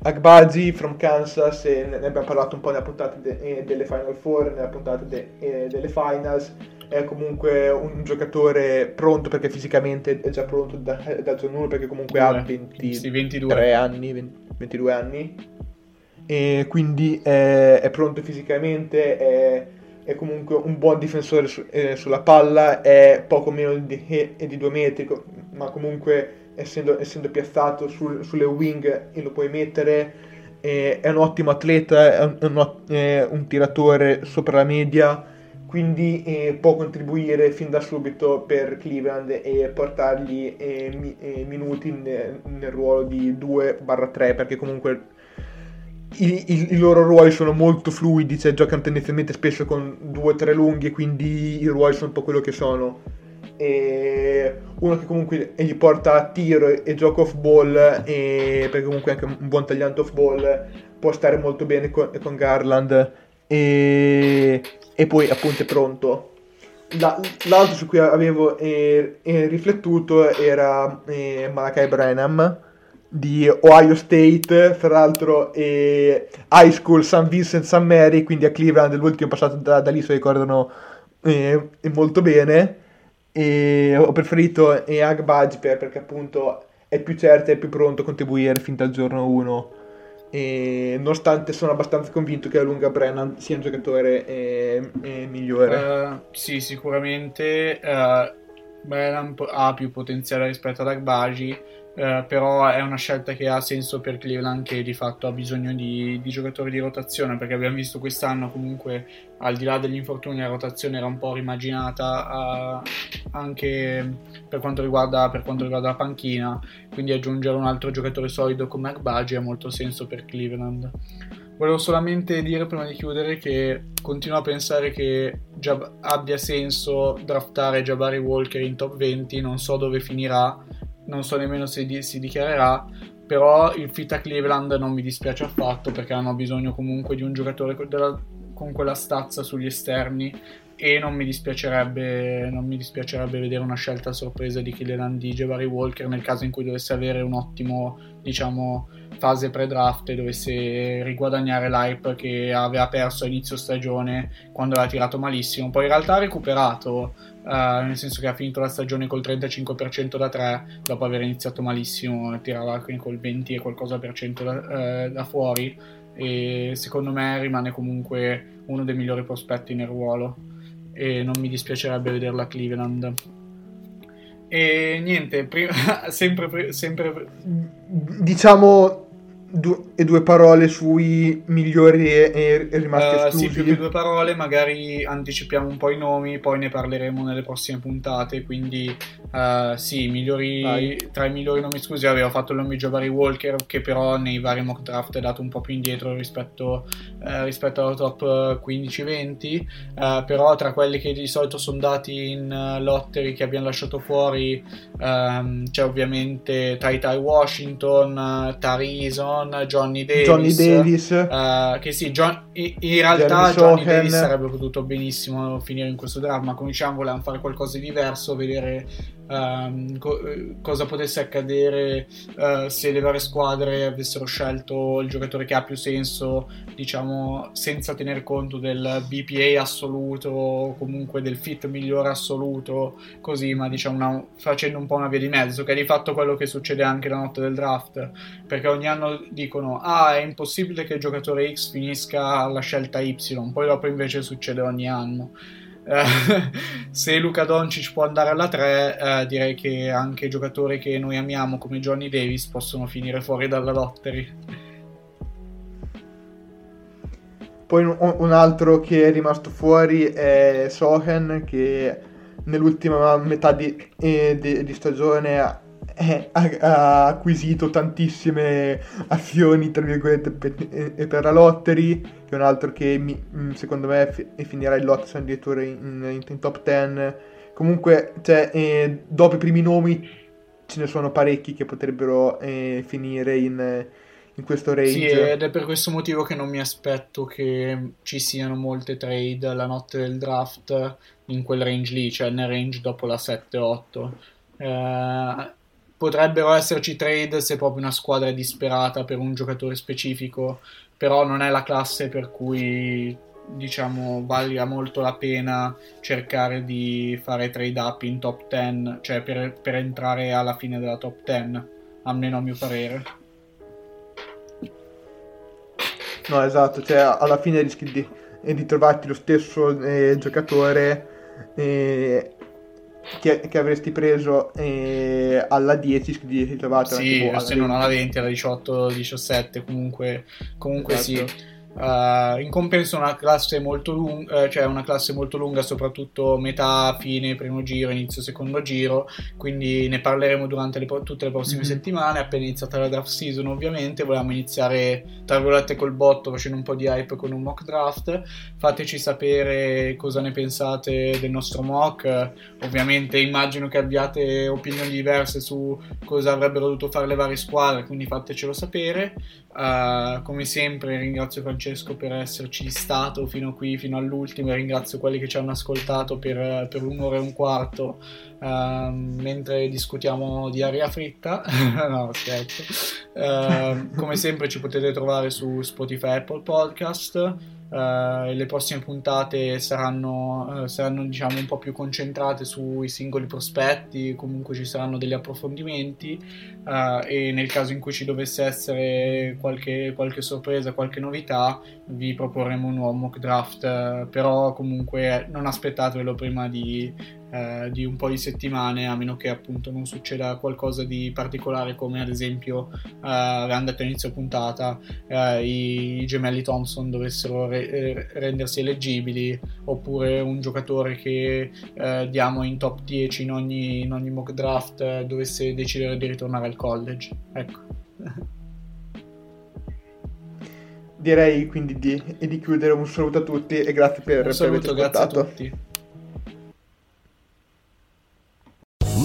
Agbaji from Kansas. Ne abbiamo parlato un po' nella puntata delle Final Four, nella puntata delle Finals. È comunque un giocatore pronto, perché fisicamente è già pronto dal giorno 1, perché comunque ha 22 anni, e quindi è pronto fisicamente, è comunque un buon difensore sulla palla, è poco meno di 2 metri, ma comunque essendo piazzato sulle wing e lo puoi mettere, è un ottimo atleta, è un tiratore sopra la media, quindi può contribuire fin da subito per Cleveland e portargli minuti nel ruolo di 2/3, perché comunque i loro ruoli sono molto fluidi, cioè giocano tendenzialmente spesso con 2 o 3 lunghi, quindi i ruoli sono un po' quello che sono. E uno che comunque gli porta tiro e gioco off ball, perché comunque anche un buon tagliante off ball, può stare molto bene con Garland, e poi appunto è pronto. L'altro su cui avevo riflettuto era Malachi Branham di Ohio State, fra l'altro high school San Vincent San Mary, quindi a Cleveland l'ultimo passato da lì, se lo ricordano molto bene, e ho preferito Agbaji perché appunto è più certo e più pronto a contribuire fin dal giorno 1. E nonostante sono abbastanza convinto che a lunga Brennan sia un giocatore migliore, sì, sicuramente Brennan ha più potenziale rispetto ad Agbaji, però è una scelta che ha senso per Cleveland, che di fatto ha bisogno di giocatori di rotazione, perché abbiamo visto quest'anno comunque, al di là degli infortuni, la rotazione era un po' rimaginata anche per quanto riguarda la panchina, quindi aggiungere un altro giocatore solido come Agbaji ha molto senso per Cleveland. Volevo solamente dire prima di chiudere che continuo a pensare che abbia senso draftare Jabari Walker in top 20, non so dove finirà, non so nemmeno se si dichiarerà, però il fit a Cleveland non mi dispiace affatto, perché hanno bisogno comunque di un giocatore con quella stazza sugli esterni, e non mi dispiacerebbe vedere una scelta a sorpresa di Cleveland di Jabari Walker, nel caso in cui dovesse avere un ottimo, diciamo, fase pre-draft e dovesse riguadagnare l'hype che aveva perso a inizio stagione, quando aveva tirato malissimo. Poi in realtà ha recuperato, nel senso che ha finito la stagione col 35% da 3, dopo aver iniziato malissimo, tirava col 20 e qualcosa % da fuori, e secondo me rimane comunque uno dei migliori prospetti nel ruolo, e non mi dispiacerebbe vederla a Cleveland. E niente, sempre diciamo due parole sui migliori e rimasti esclusi. Sì, più che 2 parole, magari anticipiamo un po' i nomi, poi ne parleremo nelle prossime puntate, quindi sì, migliori. Vai. Tra i migliori nomi scusi avevo fatto il nome di Jabari Walker, che però nei vari mock draft è dato un po' più indietro rispetto alla top 15-20, però tra quelli che di solito sono dati in lottery che abbiamo lasciato fuori c'è ovviamente Ty Washington, Tarison, Johnny Davis che sì, in realtà Johnny Davis sarebbe potuto benissimo finire in questo draft, ma cominciamo, volevamo fare qualcosa di diverso, vedere cosa potesse accadere se le varie squadre avessero scelto il giocatore che ha più senso, diciamo, senza tener conto del BPA assoluto o comunque del fit migliore assoluto, così, ma diciamo facendo un po' una via di mezzo, che è di fatto quello che succede anche la notte del draft, perché ogni anno dicono è impossibile che il giocatore X finisca alla scelta Y, poi dopo invece succede ogni anno. Se Luka Doncic può andare alla 3, direi che anche giocatori che noi amiamo come Johnny Davis possono finire fuori dalla lottery. Poi un altro che è rimasto fuori è Sohan, che nell'ultima metà di stagione ha acquisito tantissime azioni, tra virgolette, per la lottery, che è un altro che secondo me finirà in lotta, se addirittura in top 10. Comunque, cioè, dopo i primi nomi ce ne sono parecchi che potrebbero finire in questo range. Sì, ed è per questo motivo che non mi aspetto che ci siano molte trade la notte del draft in quel range lì, cioè nel range dopo la 7-8. Potrebbero esserci trade se proprio una squadra è disperata per un giocatore specifico, però non è la classe per cui, diciamo, valga molto la pena cercare di fare trade up in top 10, cioè per entrare alla fine della top 10, almeno a mio parere. No, esatto, cioè alla fine rischi di trovarti lo stesso giocatore che avresti preso alla 10, di trovato, sì, anche se non alla 20, alla 18, 17, comunque esatto. Sì. In compenso una classe molto lunga, cioè una classe molto lunga, soprattutto metà, fine, primo giro, inizio, secondo giro, quindi ne parleremo durante tutte le prossime settimane. Appena iniziata la draft season, ovviamente volevamo iniziare, tra virgolette, col botto, facendo un po' di hype con un mock draft. Fateci sapere cosa ne pensate del nostro mock. Ovviamente immagino che abbiate opinioni diverse su cosa avrebbero dovuto fare le varie squadre, quindi fatecelo sapere. Come sempre ringrazio Francesco per esserci stato fino qui, fino all'ultimo, e ringrazio quelli che ci hanno ascoltato per un'ora e un quarto mentre discutiamo di aria fritta. No, scherzo. Come sempre ci potete trovare su Spotify, Apple Podcast. Le prossime puntate saranno, diciamo, un po' più concentrate sui singoli prospetti, comunque ci saranno degli approfondimenti, e nel caso in cui ci dovesse essere qualche sorpresa, qualche novità, vi proporremo un nuovo mock draft, però comunque non aspettatevelo prima di un po' di settimane, a meno che appunto non succeda qualcosa di particolare, come ad esempio avevamo detto all'inizio puntata, i gemelli Thompson dovessero rendersi eleggibili, oppure un giocatore che diamo in top 10 in ogni mock draft dovesse decidere di ritornare al college. Ecco. Direi quindi di chiudere. Un saluto a tutti e grazie per aver ascoltato. Grazie a tutti.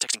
Texting